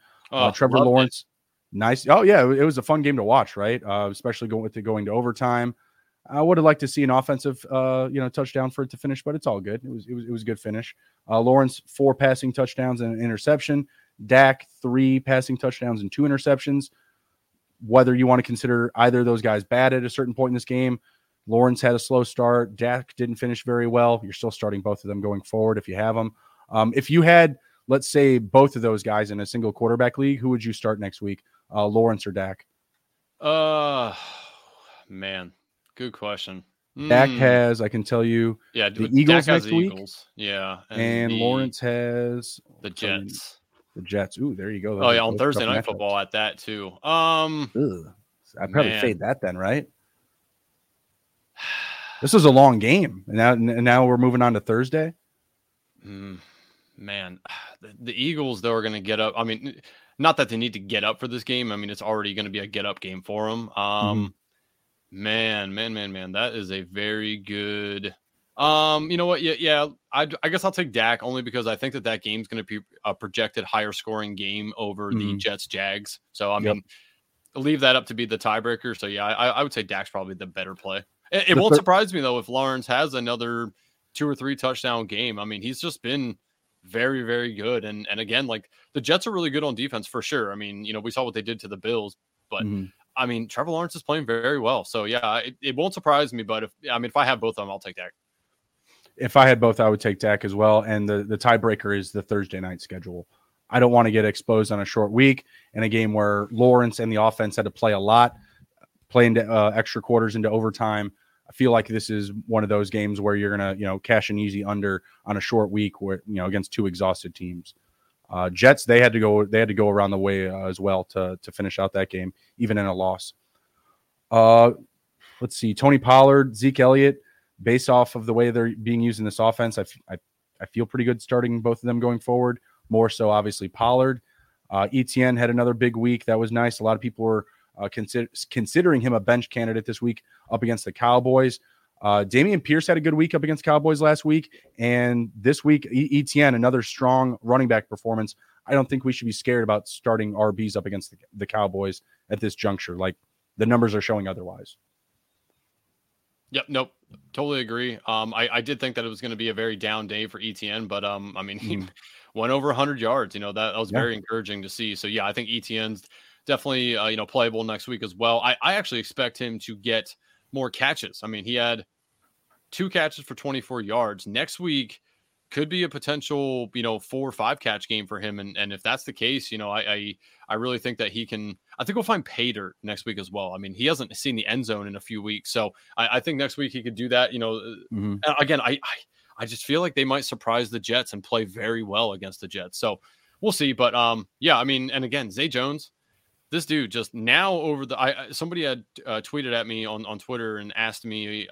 Trevor Lawrence. It. Nice. Oh yeah. It was a fun game to watch, right? Especially going to overtime. I would have liked to see an offensive, touchdown for it to finish, but it's all good. It was a good finish. Lawrence, 4 passing touchdowns and an interception. Dak, 3 passing touchdowns and 2 interceptions. Whether you want to consider either of those guys bad at a certain point in this game, Lawrence had a slow start. Dak didn't finish very well. You're still starting both of them going forward if you have them. If you had, let's say, both of those guys in a single quarterback league, who would you start next week, Lawrence or Dak? Man. Good question. Dak has, I can tell you, the Eagles next week. Eagles. Yeah. And Lawrence has the Jets. The Jets. Ooh, there you go. Those on Thursday Night Football at that too. I'd probably fade that then, right? This is a long game. And now we're moving on to Thursday. Man, the Eagles, though, are going to get up. I mean, not that they need to get up for this game. I mean, it's already going to be a get up game for them. Man, that is a very good. You know what? Yeah. I guess I'll take Dak only because I think that game's going to be a projected higher scoring game over the Jets Jags. So I mean, leave that up to be the tiebreaker. So yeah, I would say Dak's probably the better play. It won't surprise me though if Lawrence has another 2 or 3 touchdown game. I mean, he's just been very, very good. And again, like the Jets are really good on defense for sure. I mean, you know, we saw what they did to the Bills, but. I mean, Trevor Lawrence is playing very well. So, yeah, it won't surprise me. But, if I have both of them, I'll take Dak. If I had both, I would take Dak as well. And the tiebreaker is the Thursday night schedule. I don't want to get exposed on a short week in a game where Lawrence and the offense had to play a lot, playing extra quarters into overtime. I feel like this is one of those games where you're going to, cash an easy under on a short week where, against 2 exhausted teams. Jets, they had to go around the way as well to finish out that game, even in a loss. Let's see, Tony Pollard, Zeke Elliott, based off of the way they're being used in this offense, I feel pretty good starting both of them going forward. More so, obviously, Pollard. Etienne had another big week. That was nice. A lot of people were considering him a bench candidate this week up against the Cowboys. Dameon Pierce had a good week up against Cowboys last week. And this week, Etienne, another strong running back performance. I don't think we should be scared about starting RBs up against the Cowboys at this juncture. Like the numbers are showing otherwise. Yep. Nope. Totally agree. I did think that it was going to be a very down day for Etienne, but he went over 100 yards, that was very encouraging to see. So yeah, I think Etienne's definitely, playable next week as well. I actually expect him to get more catches. I mean, he had 2 catches for 24 yards. Next week could be a potential, 4 or 5 catch game for him. And if that's the case, I really think that I think we'll find pay dirt next week as well. I mean, he hasn't seen the end zone in a few weeks. So I think next week he could do that. Again, I just feel like they might surprise the Jets and play very well against the Jets. So we'll see. But and again, Zay Jones, this dude just now over somebody had tweeted at me on Twitter and asked me,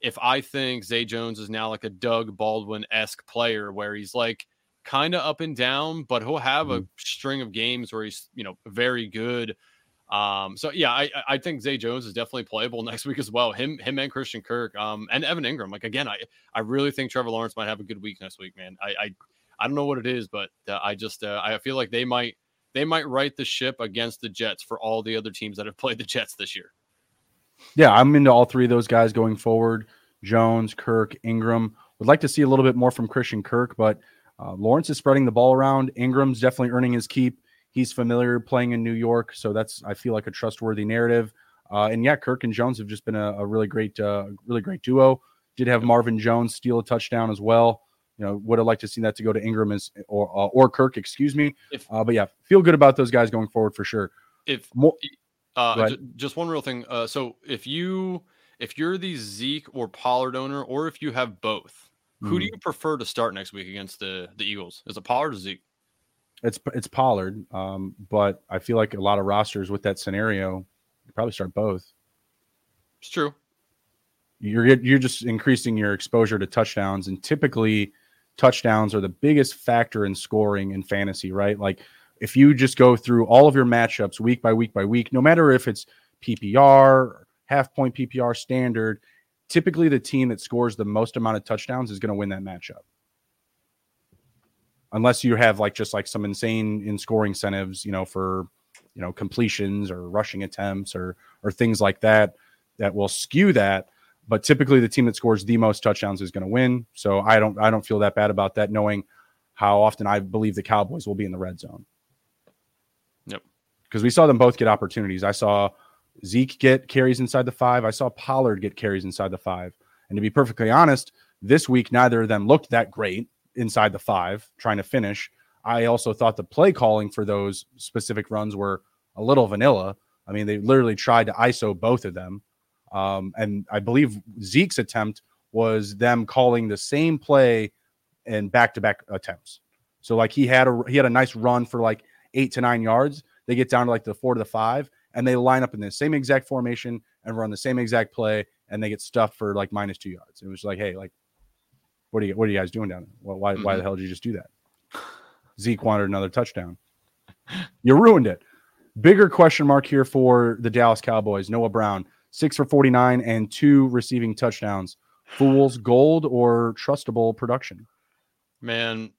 if I think Zay Jones is now like a Doug Baldwin-esque player where he's like kind of up and down, but he'll have a string of games where he's, very good. So yeah, I think Zay Jones is definitely playable next week as well. Him and Christian Kirk, and Evan Ingram. Like, again, I really think Trevor Lawrence might have a good week next week, man. I don't know what it is, but I just, I feel like they might right the ship against the Jets for all the other teams that have played the Jets this year. Yeah, I'm into all 3 of those guys going forward. Jones, Kirk, Ingram. Would like to see a little bit more from Christian Kirk, but Lawrence is spreading the ball around. Ingram's definitely earning his keep. He's familiar playing in New York, so that's, I feel like, a trustworthy narrative. And yeah, Kirk and Jones have just been a really great duo. Did have Marvin Jones steal a touchdown as well. You know, would have liked to see that to go to Ingram or Kirk, excuse me. But yeah, feel good about those guys going forward for sure. Just one real thing. So if you're the Zeke or Pollard owner, or if you have both, who do you prefer to start next week against the Eagles? Is it Pollard or Zeke? It's Pollard. But I feel like a lot of rosters with that scenario, you probably start both. It's true. You're just increasing your exposure to touchdowns, and typically touchdowns are the biggest factor in scoring in fantasy, right? Like if you just go through all of your matchups week by week by week, no matter if it's PPR, half point PPR, standard, typically the team that scores the most amount of touchdowns is going to win that matchup. Unless you have like some insane in scoring incentives, for completions or rushing attempts or things like that will skew that. But typically the team that scores the most touchdowns is going to win. So I don't feel that bad about that, knowing how often I believe the Cowboys will be in the red zone. Yep. Because we saw them both get opportunities. I saw Zeke get carries inside the 5. I saw Pollard get carries inside the 5. And to be perfectly honest, this week, neither of them looked that great inside the 5 trying to finish. I also thought the play calling for those specific runs were a little vanilla. I mean, they literally tried to ISO both of them. And I believe Zeke's attempt was them calling the same play in back-to-back attempts. So like he had a nice run for like 8 to 9 yards. They get down to like the 4 to the 5 and they line up in the same exact formation and run the same exact play. And they get stuffed for like -2 yards. It was like, hey, like, what are you guys doing down there? Well, why the hell did you just do that? Zeke wanted another touchdown. You ruined it. Bigger question mark here for the Dallas Cowboys, Noah Brown. 6 for 49 and 2 receiving touchdowns. Fool's gold or trustable production? Man,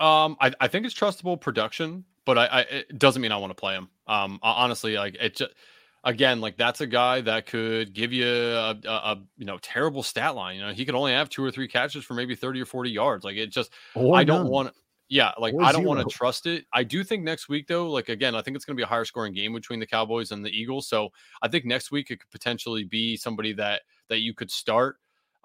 I think it's trustable production, but it doesn't mean I want to play him. Honestly, like it just, again, like that's a guy that could give you a terrible stat line. He could only have 2 or 3 catches for maybe 30 or 40 yards. Like it just, I don't want to trust it. I do think next week, though, like, again, I think it's going to be a higher scoring game between the Cowboys and the Eagles. So I think next week it could potentially be somebody that you could start.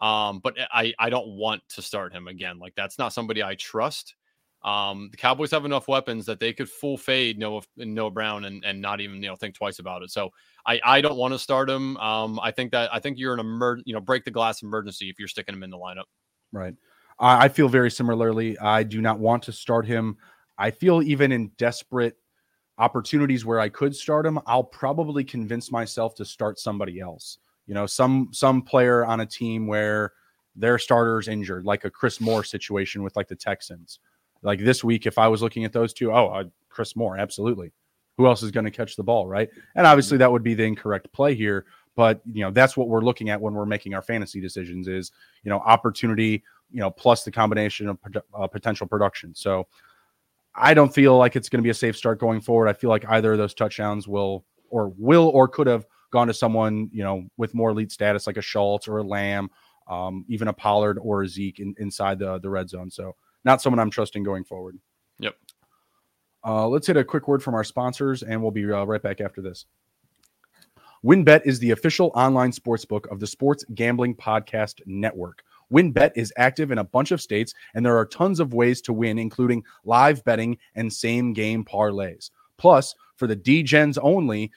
But I don't want to start him again. Like, that's not somebody I trust. The Cowboys have enough weapons that they could full fade Noah Brown and not even, think twice about it. So I don't want to start him. I think you're an break the glass emergency if you're sticking him in the lineup. Right. I feel very similarly. I do not want to start him. I feel even in desperate opportunities where I could start him, I'll probably convince myself to start somebody else. Some player on a team where their starter's injured, like a Chris Moore situation with like the Texans. Like this week, if I was looking at those two, Chris Moore, absolutely. Who else is going to catch the ball, right? And obviously that would be the incorrect play here. But, that's what we're looking at when we're making our fantasy decisions is, opportunity, plus the combination of potential production. So I don't feel like it's going to be a safe start going forward. I feel like either of those touchdowns will or could have gone to someone, with more elite status, like a Schultz or a Lamb, even a Pollard or a Zeke inside the red zone. So not someone I'm trusting going forward. Yep. Let's hit a quick word from our sponsors and we'll be right back after this. WinBet is the official online sportsbook of the Sports Gambling Podcast Network. WinBet is active in a bunch of states, and there are tons of ways to win, including live betting and same-game parlays. Plus, for the D-Gens only,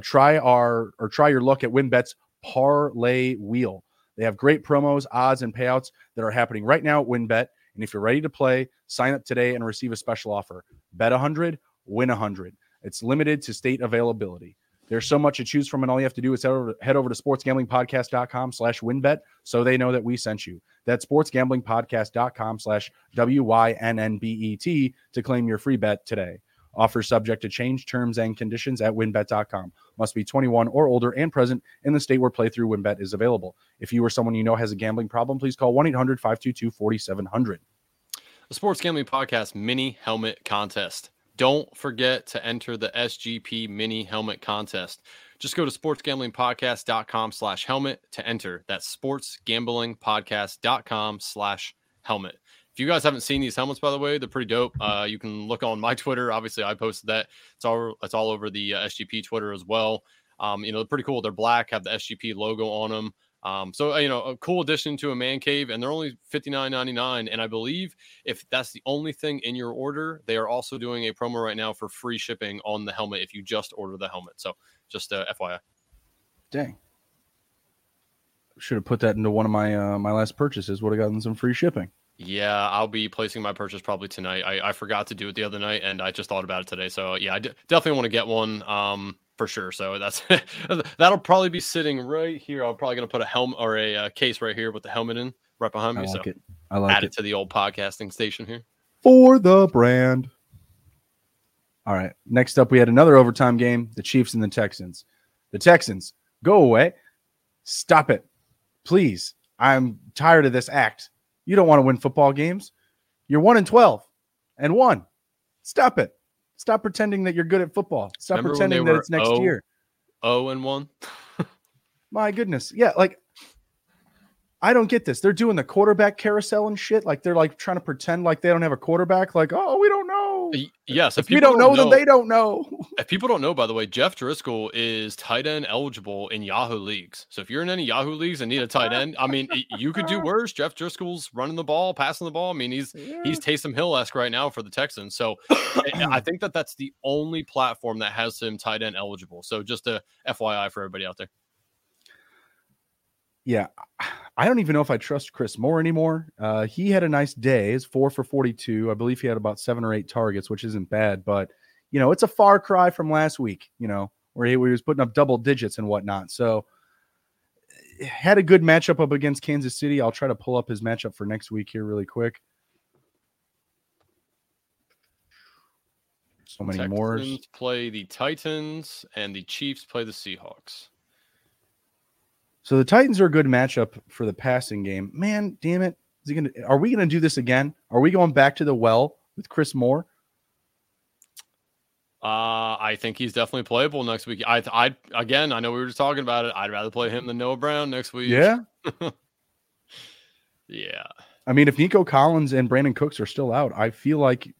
try your luck at WinBet's Parlay Wheel. They have great promos, odds, and payouts that are happening right now at WinBet. And if you're ready to play, sign up today and receive a special offer. Bet 100, win 100. It's limited to state availability. There's so much to choose from, and all you have to do is head over to sportsgamblingpodcast.com/winbet so they know that we sent you. That's sportsgamblingpodcast.com/WYNNBET to claim your free bet today. Offer subject to change, terms and conditions at winbet.com. Must be 21 or older and present in the state where playthrough WinBet is available. If you or someone you know has a gambling problem, please call 1-800-522-4700. The Sports Gambling Podcast Mini Helmet Contest. Don't forget to enter the SGP mini helmet contest. Just go to sportsgamblingpodcast.com/helmet to enter. That's sportsgamblingpodcast.com/helmet. If you guys haven't seen these helmets, by the way, they're pretty dope. You can look on my Twitter. Obviously, I posted that. It's all over the SGP Twitter as well. They're pretty cool. They're black, have the SGP logo on them. So, a cool addition to a man cave, and they're only $59.99. And I believe if that's the only thing in your order, they are also doing a promo right now for free shipping on the helmet if you just order the helmet. So just FYI. Dang. Should have put that into one of my my last purchases. Would have gotten some free shipping. Yeah, I'll be placing my purchase probably tonight. I forgot to do it the other night, and I just thought about it today. So, yeah, I definitely want to get one for sure. So that'll probably be sitting right here. I'm probably going to put a helmet or a case right here with the helmet in right behind me. Add it to the old podcasting station here. For the brand. All right, next up we had another overtime game, the Chiefs and the Texans. The Texans, go away. Stop it. Please. I'm tired of this act. You don't want to win football games. You're 1-12 and 1. Stop it. Stop pretending that you're good at football. Stop pretending that it's next year. 0-1. My goodness. Yeah. Like, I don't get this. They're doing the quarterback carousel and shit. Like, they're like trying to pretend like they don't have a quarterback. Like, oh, we don't know. Yes. If we don't know, then they don't know. If people don't know, by the way, Jeff Driscoll is tight end eligible in Yahoo leagues. So if you're in any Yahoo leagues and need a tight end, I mean, you could do worse. Jeff Driscoll's running the ball, passing the ball. I mean, he's Taysom Hill-esque right now for the Texans. So I think that's the only platform that has him tight end eligible. So just a FYI for everybody out there. Yeah, I don't even know if I trust Chris Moore anymore. He had a nice day. He's 4 for 42. I believe he had about 7 or 8 targets, which isn't bad. But, you know, it's a far cry from last week, you know, where he was putting up double digits and whatnot. So had a good matchup up against Kansas City. I'll try to pull up his matchup for next week here really quick. So many Texans more. Play the Titans and the Chiefs play the Seahawks. So the Titans are a good matchup for the passing game. Man, damn it. Are we going to do this again? Are we going back to the well with Chris Moore? I think he's definitely playable next week. Again, I know we were just talking about it. I'd rather play him than Noah Brown next week. Yeah. Yeah. I mean, if Nico Collins and Brandon Cooks are still out, I feel like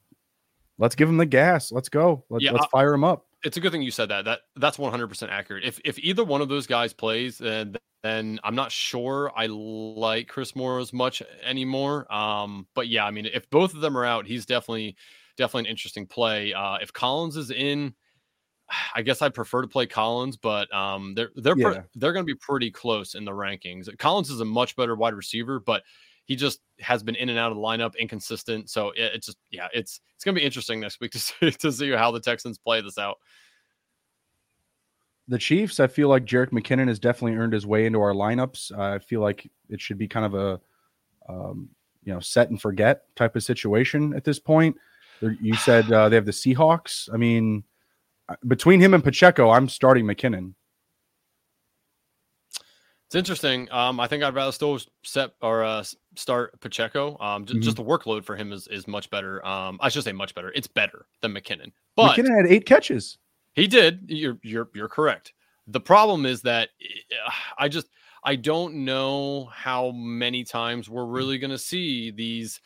let's give him the gas. Let's go. Let's fire him up. It's a good thing you said that. That's 100% accurate. If either one of those guys plays, then I'm not sure I like Chris Moore as much anymore. But yeah, I mean, if both of them are out, he's definitely an interesting play. If Collins is in, I guess I prefer to play Collins, but they're going to be pretty close in the rankings. Collins is a much better wide receiver, but he just has been in and out of the lineup, inconsistent. So it's going to be interesting next week to see how the Texans play this out. The Chiefs, I feel like Jerick McKinnon has definitely earned his way into our lineups. I feel like it should be kind of a set and forget type of situation at this point. You said they have the Seahawks. I mean, between him and Pacheco, I'm starting McKinnon. It's interesting. I think I'd rather still start Pacheco. Just the workload for him is much better. I should say much better. It's better than McKinnon. But McKinnon had 8 catches. He did. You're correct. The problem is that I don't know how many times we're really going to see these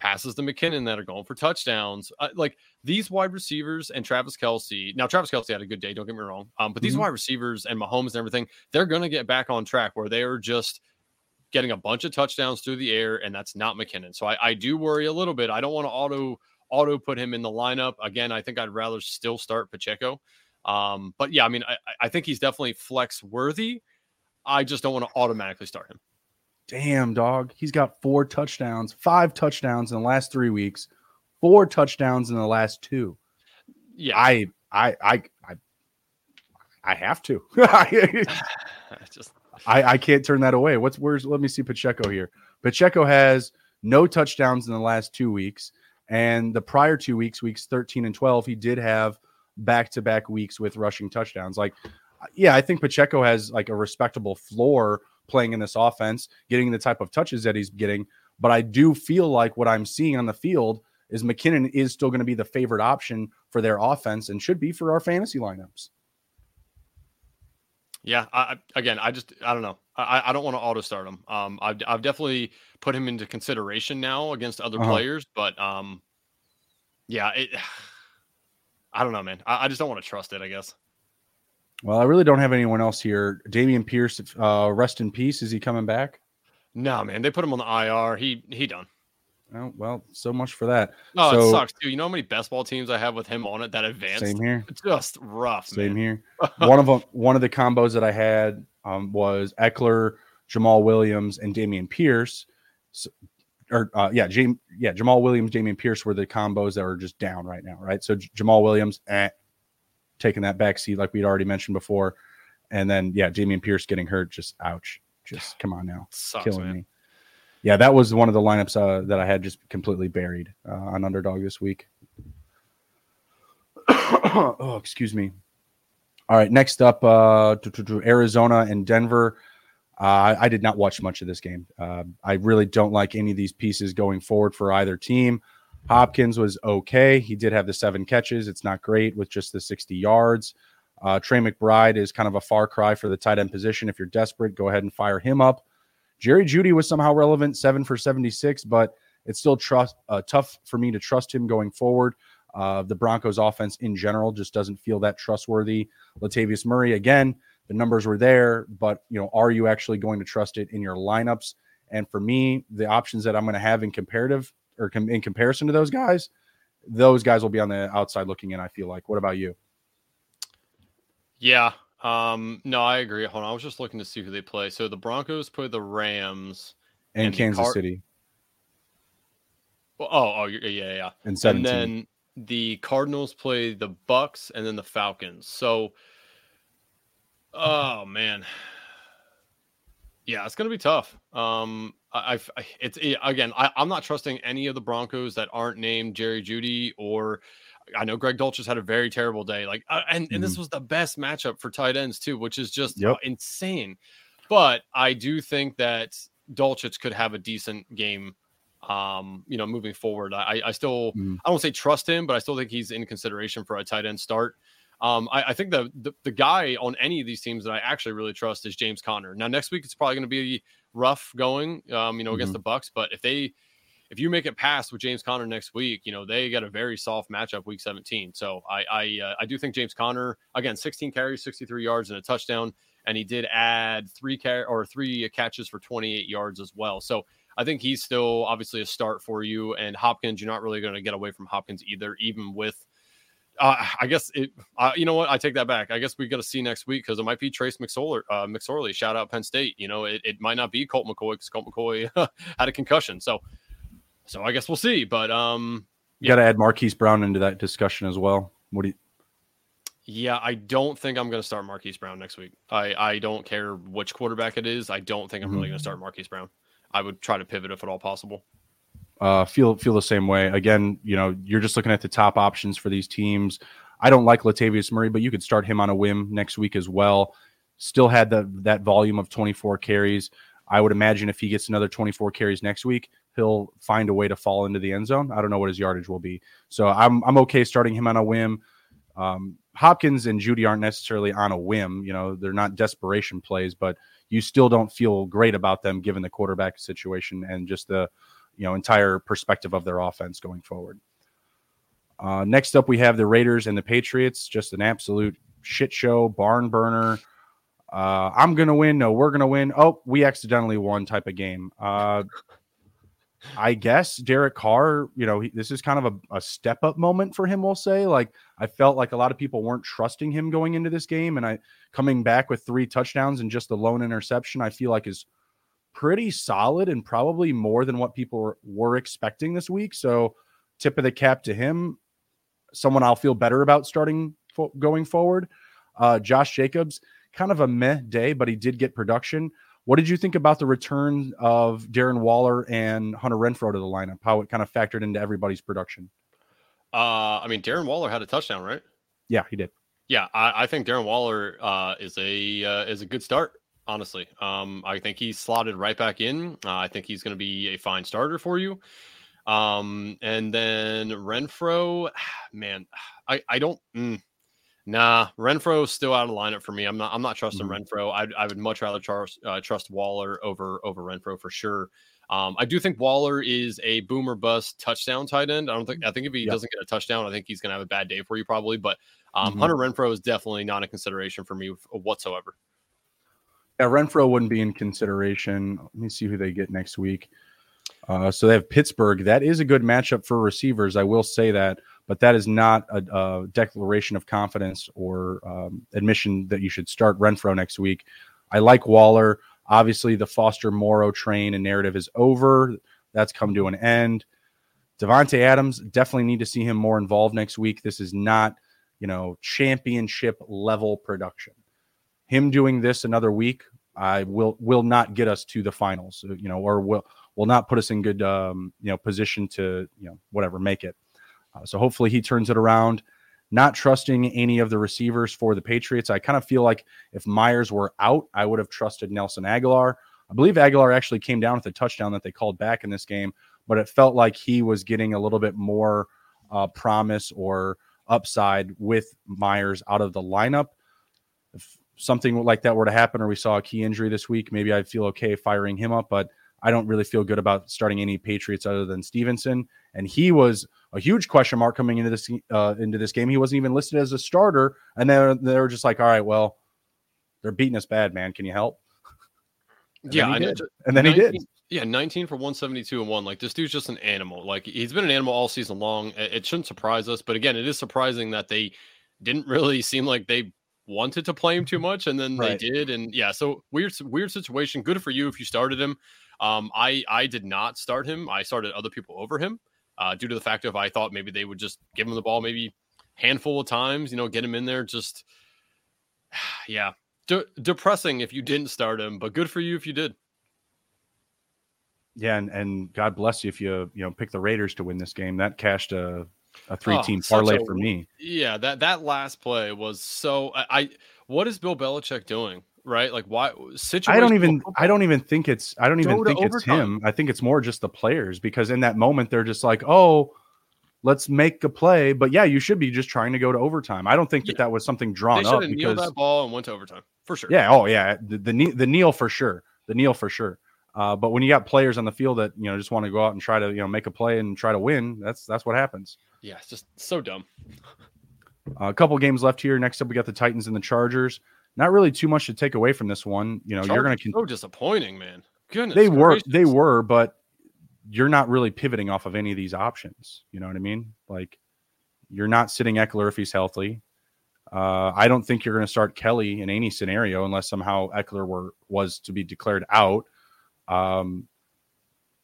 passes to McKinnon that are going for touchdowns. Like these wide receivers and Travis Kelce. Now, Travis Kelce had a good day. Don't get me wrong. But these wide receivers and Mahomes and everything, they're going to get back on track where they are just getting a bunch of touchdowns through the air. And that's not McKinnon. So I do worry a little bit. I don't want to auto put him in the lineup. Again, I think I'd rather still start Pacheco. But yeah, I mean, I think he's definitely flex worthy. I just don't want to automatically start him. Damn, dog. He's got 5 touchdowns in the last 3 weeks, 4 touchdowns in the last 2. Yeah. I have to. I can't turn that away. Let me see Pacheco here. Pacheco has no touchdowns in the last 2 weeks, and the prior 2 weeks 13 and 12, he did have back-to-back weeks with rushing touchdowns. Like, yeah, I think Pacheco has like a respectable floor playing in this offense, getting the type of touches that he's getting. But I do feel like what I'm seeing on the field is McKinnon is still going to be the favorite option for their offense and should be for our fantasy lineups. Yeah. I don't know. I don't want to auto start him. I've definitely put him into consideration now against other players, but I don't know, man. I just don't want to trust it, I guess. Well, I really don't have anyone else here. Dameon Pierce, rest in peace. Is he coming back? No, man. They put him on the IR. He done. Oh, well, so much for that. Oh, so, it sucks, too. You know how many best ball teams I have with him on it that advanced? Same here. It's just rough, same man. Here. One of the combos that I had was Eckler, Jamal Williams, and Dameon Pierce. Jamal Williams, Dameon Pierce were the combos that are just down right now, right? So Jamal Williams, taking that backseat like we'd already mentioned before. And then, Dameon Pierce getting hurt, just ouch. Just come on now. Sucks, killing man. Me. Yeah, that was one of the lineups that I had just completely buried on Underdog this week. Oh, excuse me. All right, next up, Arizona and Denver. I did not watch much of this game. I really don't like any of these pieces going forward for either team. Hopkins was okay. He did have the 7 catches. It's not great with just the 60 yards. Trey McBride is kind of a far cry for the tight end position. If you're desperate, go ahead and fire him up. Jerry Jeudy was somehow relevant, 7 for 76, but it's still tough for me to trust him going forward. The Broncos offense in general just doesn't feel that trustworthy. Latavius Murray, again, the numbers were there, but are you actually going to trust it in your lineups? And for me, the options that I'm going to have in comparison to those guys will be on the outside looking in, I feel like. What about you? Yeah. No, I agree. Hold on. I was just looking to see who they play. So the Broncos play the Rams and Kansas City. Yeah. And then the Cardinals play the Bucks and then the Falcons. So, oh man. Yeah, it's going to be tough. I'm not trusting any of the Broncos that aren't named Jerry Jeudy, or I know Greg Dulcich had a very terrible day. And this was the best matchup for tight ends too, which is just insane. But I do think that Dulcich could have a decent game. Moving forward, I don't say trust him, but I still think he's in consideration for a tight end start. I think the guy on any of these teams that I actually really trust is James Conner. Now next week it's probably going to be rough going, against the Bucks. But if you make it past with James Conner next week, they got a very soft matchup week 17. So I do think James Conner, again, 16 carries, 63 yards and a touchdown, and he did add 3 catches for 28 yards as well. So I think he's still obviously a start for you. And Hopkins, you're not really going to get away from Hopkins either, even with. You know what? I take that back. I guess we got to see next week because it might be Trace McSorley. Shout out Penn State. It might not be Colt McCoy because Colt McCoy had a concussion. So I guess we'll see. But you got to add Marquise Brown into that discussion as well. I don't think I'm going to start Marquise Brown next week. I don't care which quarterback it is. I don't think I'm really going to start Marquise Brown. I would try to pivot if at all possible. Feel the same way. Again, you're just looking at the top options for these teams. I don't like Latavius Murray, but you could start him on a whim next week as well. Still had that volume of 24 carries. I would imagine if he gets another 24 carries next week, he'll find a way to fall into the end zone. I don't know what his yardage will be. So I'm okay starting him on a whim. Hopkins and Jeudy aren't necessarily on a whim. They're not desperation plays, but you still don't feel great about them given the quarterback situation and just the entire perspective of their offense going forward. Next up, we have the Raiders and the Patriots. Just an absolute shit show, barn burner. I'm going to win. No, we're going to win. Oh, we accidentally won type of game. I guess Derek Carr, this is kind of a step-up moment for him, we'll say. I felt like a lot of people weren't trusting him going into this game, and coming back with 3 touchdowns and just the lone interception, I feel like is pretty solid and probably more than what people were expecting this week. So tip of the cap to him, someone I'll feel better about starting going forward. Josh Jacobs, kind of a meh day, but he did get production. What did you think about the return of Darren Waller and Hunter Renfrow to the lineup, how it kind of factored into everybody's production? Darren Waller had a touchdown, right? Yeah, he did. Yeah. I think Darren Waller is a good start. Honestly, I think he's slotted right back in. I think he's going to be a fine starter for you. And then Renfrow, man, I don't. Nah, Renfro is still out of the lineup for me. I'm not trusting Renfro. I would much rather trust Waller over Renfro for sure. I do think Waller is a boom or bust touchdown tight end. I think if he doesn't get a touchdown, I think he's going to have a bad day for you probably. But Hunter Renfro is definitely not a consideration for me whatsoever. Yeah, Renfro wouldn't be in consideration. Let me see who they get next week. So they have Pittsburgh. That is a good matchup for receivers. I will say that, but that is not a declaration of confidence or admission that you should start Renfro next week. I like Waller. Obviously, the Foster-Morrow train and narrative is over. That's come to an end. Devontae Adams, definitely need to see him more involved next week. This is not, championship-level production. Him doing this another week, I will not get us to the finals, or will not put us in good, position to, make it. So hopefully he turns it around. Not trusting any of the receivers for the Patriots. I kind of feel like if Myers were out, I would have trusted Nelson Aguilar. I believe Aguilar actually came down with a touchdown that they called back in this game, but it felt like he was getting a little bit more promise or upside with Myers out of the lineup. If something like that were to happen or we saw a key injury this week, maybe I'd feel okay firing him up, but I don't really feel good about starting any Patriots other than Stevenson. And he was a huge question mark coming into this game. He wasn't even listed as a starter. And then they were just like, all right, well, they're beating us bad, man. Can you help? And then he did. Yeah, 19 for 172 and one. Like, this dude's just an animal. Like, he's been an animal all season long. It shouldn't surprise us. But again, it is surprising that they didn't really seem like they wanted to play him too much. And then they did. And yeah, so weird situation. Good for you if you started him. I did not start him. I started other people over him due to the fact of I thought maybe they would just give him the ball maybe handful of times, get him in there. Just, yeah, depressing if you didn't start him, but good for you if you did. Yeah, and God bless you if you pick the Raiders to win this game. That cashed a three-team parlay for me. Yeah, that last play was what is Bill Belichick doing? Right? Like, why? I don't even think it's him. I think it's more just the players, because in that moment they're just like, oh, let's make a play. But yeah, you should be just trying to go to overtime. I don't think that was something drawn up. They should have kneeled that ball and went to overtime for sure. Yeah. Oh yeah. The kneel for sure. But when you got players on the field that just want to go out and try to make a play and try to win, that's what happens. Yeah, it's just so dumb. A couple games left here. Next up, we got the Titans and the Chargers. Not really too much to take away from this one. Chargers, you're going to so disappointing, man. Goodness, they were, but you're not really pivoting off of any of these options. You know what I mean? Like, you're not sitting Eckler if he's healthy. I don't think you're going to start Kelly in any scenario unless somehow Eckler was to be declared out.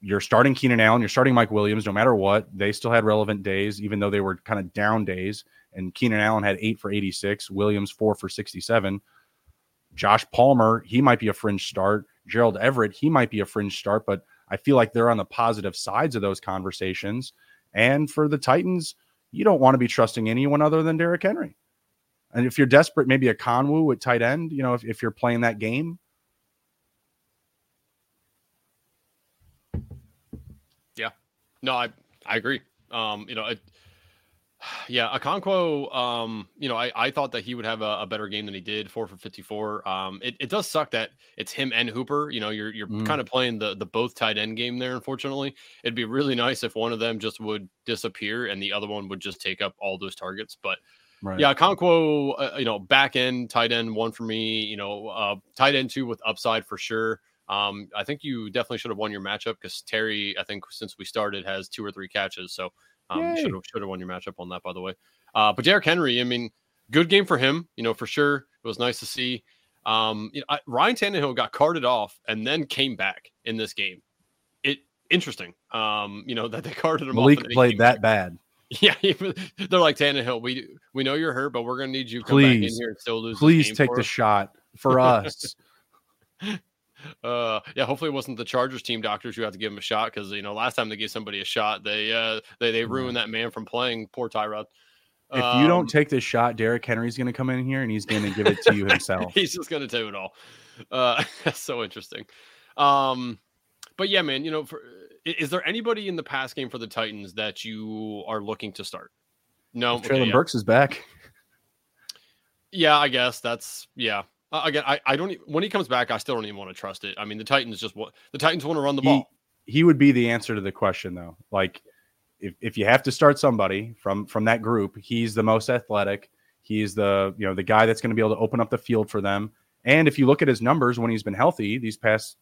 You're starting Keenan Allen. You're starting Mike Williams. No matter what, they still had relevant days, even though they were kind of down days. And Keenan Allen had 8 for 86. Williams 4 for 67. Josh Palmer, he might be a fringe start. Gerald Everett, he might be a fringe start, but I feel like they're on the positive sides of those conversations. And for the Titans, you don't want to be trusting anyone other than Derrick Henry. And if you're desperate, maybe a Conwu at tight end, if you're playing that game. Yeah. No, I agree. Yeah, Okonkwo, I thought that he would have a better game than he did, 4 for 54. It does suck that it's him and Hooper. You're kind of playing the both tight end game there, unfortunately. It'd be really nice if one of them just would disappear and the other one would just take up all those targets. But, yeah, Okonkwo, back end, tight end one for me, tight end two with upside for sure. I think you definitely should have won your matchup because Terry, I think since we started, has 2 or 3 catches, so... should have won your matchup on that, by the way. But Derrick Henry, I mean, good game for him, for sure. It was nice to see. Ryan Tannehill got carted off and then came back in this game. Interesting. That they carted him off. Malik played that bad. Yeah, they're like, Tannehill, we know you're hurt, but we're gonna need you to come back in here and still lose. Please take the shot for us. Yeah, hopefully it wasn't the Chargers team doctors who had to give him a shot, because last time they gave somebody a shot, they ruined that man from playing. Poor Tyrod. If you don't take this shot, Derrick Henry's going to come in here and he's going to give it to you himself. He's just going to do it all. That's so interesting. But yeah, man, is there anybody in the pass game for the Titans that you are looking to start? No, Traylon Burks is back. Yeah, I guess that's, yeah. Again, I don't, when he comes back, I still don't even want to trust it. I mean, the Titans want to run the ball. He would be the answer to the question though. Like if you have to start somebody from that group, he's the most athletic. He's the, you know, the guy that's going to be able to open up the field for them. And if you look at his numbers when he's been healthy these past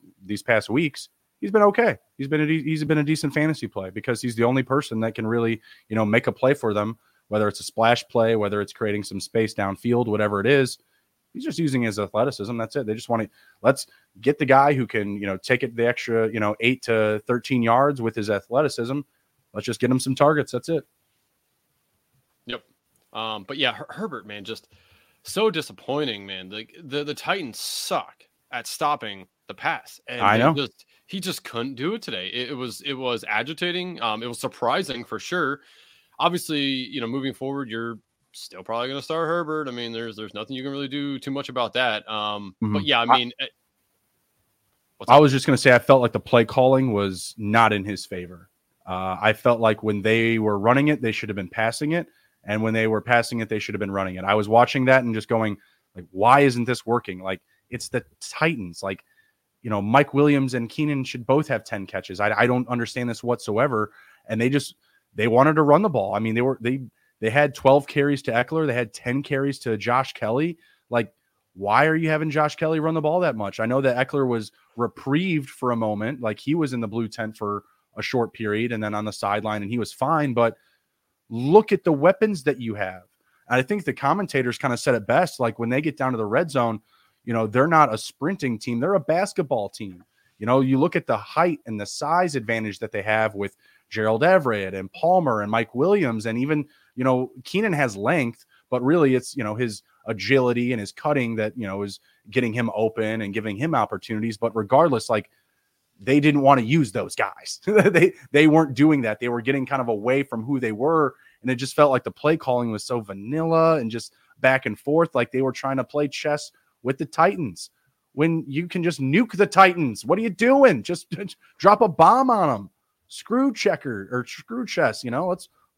weeks, he's been okay. He's been a decent fantasy play because he's the only person that can really, you know, make a play for them, whether it's a splash play, whether it's creating some space downfield, whatever it is. He's just using his athleticism. That's it. They just want to, let's get the guy who can, you know, take it the extra, you know, 8 to 13 yards with his athleticism. Let's just get him some targets. That's it. Yep. But yeah, Herbert, man, just so disappointing, man. Like the Titans suck at stopping the pass. And I know. He just couldn't do it today. It was agitating. It was surprising for sure. Obviously, you know, moving forward, you're still probably going to start Herbert. I mean, there's nothing you can really do too much about that. Mm-hmm. But yeah, I mean, I was just going to say, I felt like the play calling was not in his favor. I felt like when they were running it, they should have been passing it. And when they were passing it, they should have been running it. I was watching that and just going like, why isn't this working? Like it's the Titans, like, you know, Mike Williams and Keenan should both have 10 catches. I don't understand this whatsoever. And they wanted to run the ball. I mean, they had 12 carries to Eckler. They had 10 carries to Josh Kelly. Like, why are you having Josh Kelly run the ball that much? I know that Eckler was reprieved for a moment. Like, he was in the blue tent for a short period and then on the sideline, and he was fine. But look at the weapons that you have. And I think the commentators kind of said it best. Like, when they get down to the red zone, you know, they're not a sprinting team. They're a basketball team. You know, you look at the height and the size advantage that they have with Gerald Everett and Palmer and Mike Williams, and even, you know, Keenan has length, but really it's, you know, his agility and his cutting that, you know, is getting him open and giving him opportunities. But regardless, like, they didn't want to use those guys. They weren't doing that. They were getting kind of away from who they were. And it just felt like the play calling was so vanilla and just back and forth. Like, they were trying to play chess with the Titans when you can just nuke the Titans. What are you doing? Just drop a bomb on them. Screw checker or screw chess, you know,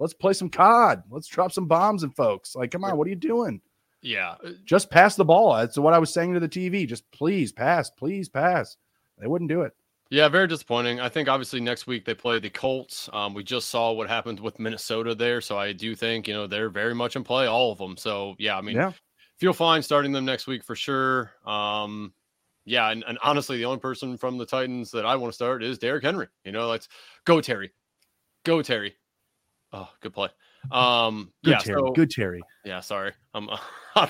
let's play some COD. Let's drop some bombs and folks. Like, come on, what are you doing? Yeah. Just pass the ball. That's what I was saying to the TV. Just please pass. They wouldn't do it. Yeah. Very disappointing. I think obviously next week they play the Colts. We just saw what happened with Minnesota there. So I do think, you know, they're very much in play, all of them. So yeah, I mean, feel fine starting them next week for sure. Yeah, and honestly, the only person from the Titans that I want to start is Derrick Henry. You know, let's go, Terry. Go, Terry. Oh, good play. Good Terry. Yeah, sorry. I'm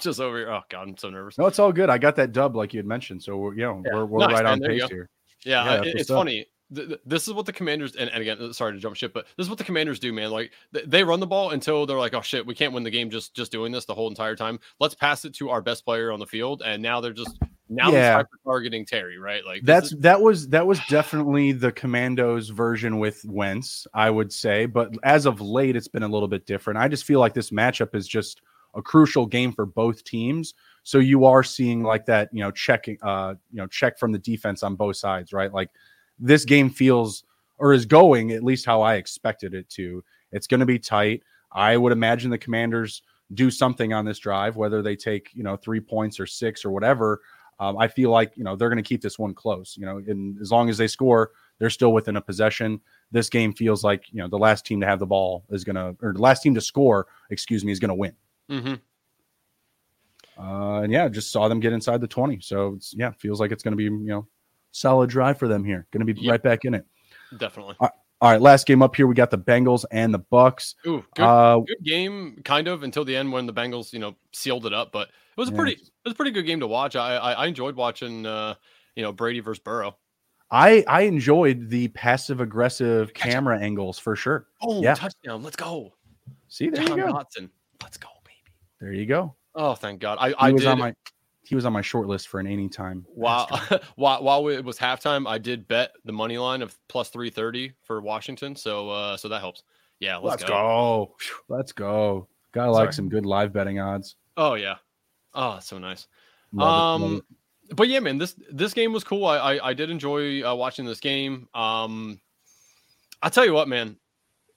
just over here. Oh, God, I'm so nervous. No, it's all good. I got that dub like you had mentioned, so we're nice, right on pace here. Yeah, it's funny. This is what the Commanders, and again, sorry to jump ship, but this is what the Commanders do, man. Like, they run the ball until they're like, oh shit, we can't win the game just doing this the whole entire time. Let's pass it to our best player on the field, and now they're just targeting Terry, right? Like, that was definitely the Commandos version with Wentz, I would say. But as of late, it's been a little bit different. I just feel like this matchup is just a crucial game for both teams. So you are seeing like that, you know, checking, you know, check from the defense on both sides, right? Like, this game feels, or is going, at least how I expected it to. It's going to be tight. I would imagine the Commanders do something on this drive, whether they take, you know, 3 points or 6 or whatever. I feel like, you know, they're going to keep this one close, you know, and as long as they score, they're still within a possession. This game feels like, you know, the last team to have the ball is going to, or the last team to score, excuse me, is going to win. Mm-hmm. And yeah, just saw them get inside the 20. So it's, yeah, feels like it's going to be, you know, solid drive for them here. Going to be right back in it. Definitely. All right, last game up here, we got the Bengals and the Bucks. Ooh, good game, kind of, until the end when the Bengals, you know, sealed it up. But it was a pretty good game to watch. I enjoyed watching, you know, Brady versus Burrow. I enjoyed the passive aggressive camera angles for sure. Oh, yeah. Touchdown! Let's go. See, there John you go. Watson. Let's go, baby. There you go. Oh, thank God. He was on my short list for an anytime. Wow. While it was halftime, I did bet the money line of plus 330 for Washington. So that helps. Yeah. Let's go. Let's go. Gotta like some good live betting odds. Oh yeah. Oh, that's so nice. Love it. But yeah, man, this game was cool. I did enjoy watching this game. I'll tell you what, man,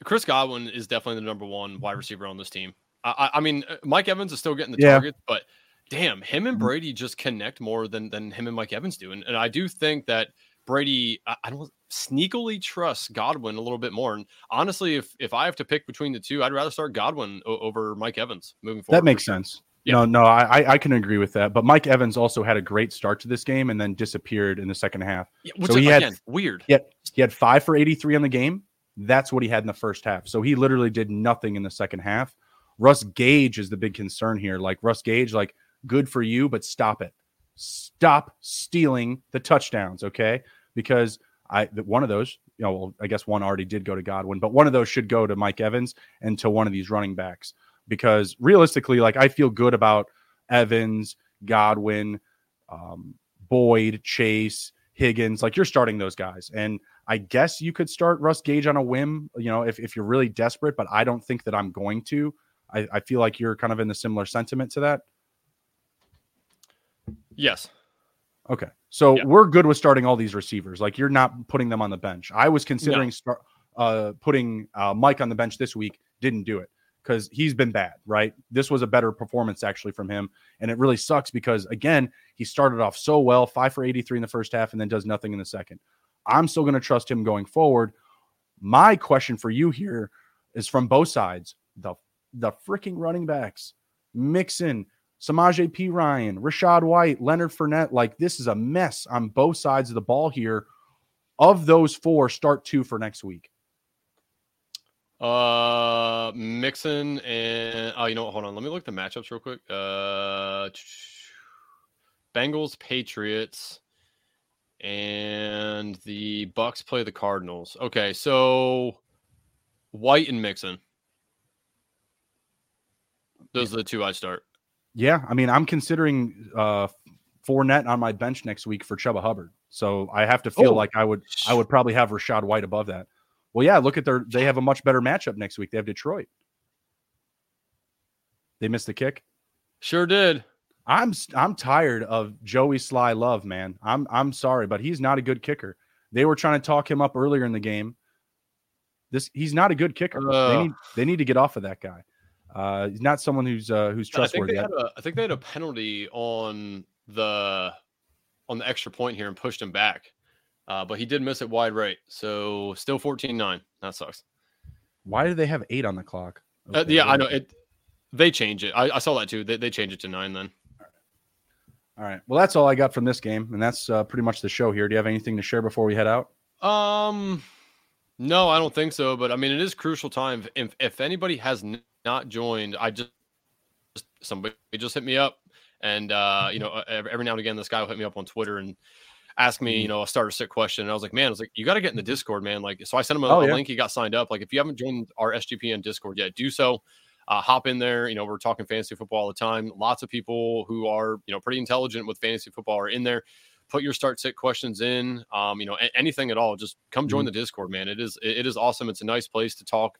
Chris Godwin is definitely the number 1 wide receiver on this team. I mean, Mike Evans is still getting the targets, but damn, him and Brady just connect more than him and Mike Evans do. And I do think that Brady, I don't sneakily trust Godwin a little bit more. And honestly, if I have to pick between the two, I'd rather start Godwin over Mike Evans moving forward. That makes sense. Yeah. No, I can agree with that. But Mike Evans also had a great start to this game and then disappeared in the second half. Yeah, which so he again, had weird. Yeah, he had 5 for 83 on the game. That's what he had in the first half. So he literally did nothing in the second half. Russ Gage is the big concern here. Like Russ Gage, like good for you, but stop it. Stop stealing the touchdowns, okay? Because one of those, I guess one already did go to Godwin, but one of those should go to Mike Evans and to one of these running backs. Because realistically, like I feel good about Evans, Godwin, Boyd, Chase, Higgins. Like you're starting those guys. And I guess you could start Russ Gage on a whim, if you're really desperate, but I don't think that I'm going to. I feel like you're kind of in the similar sentiment to that. Yes. Okay. So We're good with starting all these receivers. Like you're not putting them on the bench. I was considering putting Mike on the bench this week. Didn't do it because he's been bad, right? This was a better performance actually from him. And it really sucks because again, he started off so well, 5 for 83 in the first half and then does nothing in the second. I'm still going to trust him going forward. My question for you here is from both sides. The freaking running backs, Mixon, Samaje P. Ryan, Rashad White, Leonard Fournette. Like this is a mess on both sides of the ball here. Of those four, start two for next week. Mixon and hold on. Let me look the matchups real quick. Bengals, Patriots. And the Bucks play the Cardinals. Okay, so White and Mixon. Those are the two I start. Yeah, I mean, I'm considering Fournette on my bench next week for Chubba Hubbard. So I have to feel like I would probably have Rashad White above that. Well, yeah, look at they have a much better matchup next week. They have Detroit. They missed the kick. Sure did. I'm tired of Joey Sly Love, man. I'm sorry, but he's not a good kicker. They were trying to talk him up earlier in the game. He's not a good kicker. They need to get off of that guy. He's not someone who's trustworthy. I think they had a penalty on the extra point here and pushed him back, but he did miss it wide right. So still 14-9. That sucks. Why do they have 8 on the clock? Okay. I know it. They change it. I saw that too. They change it to 9 then. All right. Well, that's all I got from this game, and that's pretty much the show here. Do you have anything to share before we head out? No, I don't think so. But I mean, it is crucial time. If anybody has not joined, somebody just hit me up, and every now and again, this guy will hit me up on Twitter and ask me, a starter sit question. And I was like, you got to get in the Discord, man. Like, so I sent him a link. He got signed up. Like, if you haven't joined our SGPN Discord yet, do so. Hop in there. We're talking fantasy football all the time. Lots of people who are, pretty intelligent with fantasy football are in there. Put your start sit questions in, anything at all. Just come join the Discord, man. It is awesome. It's a nice place to talk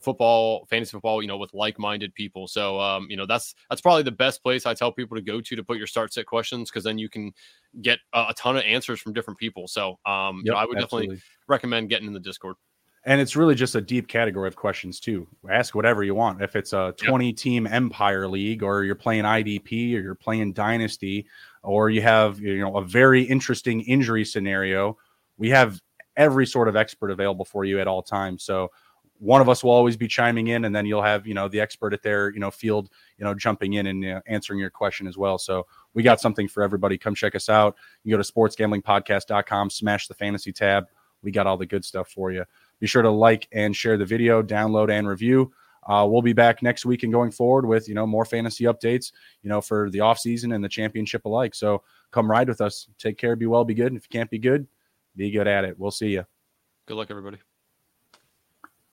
football, fantasy football, with like-minded people. So, that's probably the best place I tell people to go to put your start sit questions. Cause then you can get a ton of answers from different people. So, I would definitely recommend getting in the Discord. And it's really just a deep category of questions, too. Ask whatever you want. If it's a 20-team Empire League or you're playing IDP or you're playing Dynasty or you have a very interesting injury scenario, we have every sort of expert available for you at all times. So one of us will always be chiming in, and then you'll have the expert at their field jumping in and answering your question as well. So we got something for everybody. Come check us out. You go to sportsgamblingpodcast.com, smash the fantasy tab. We got all the good stuff for you. Be sure to like and share the video, download and review. We'll be back next week and going forward with, more fantasy updates, for the offseason and the championship alike. So come ride with us. Take care, be well, be good. And if you can't be good, be good at it. We'll see you. Good luck, everybody.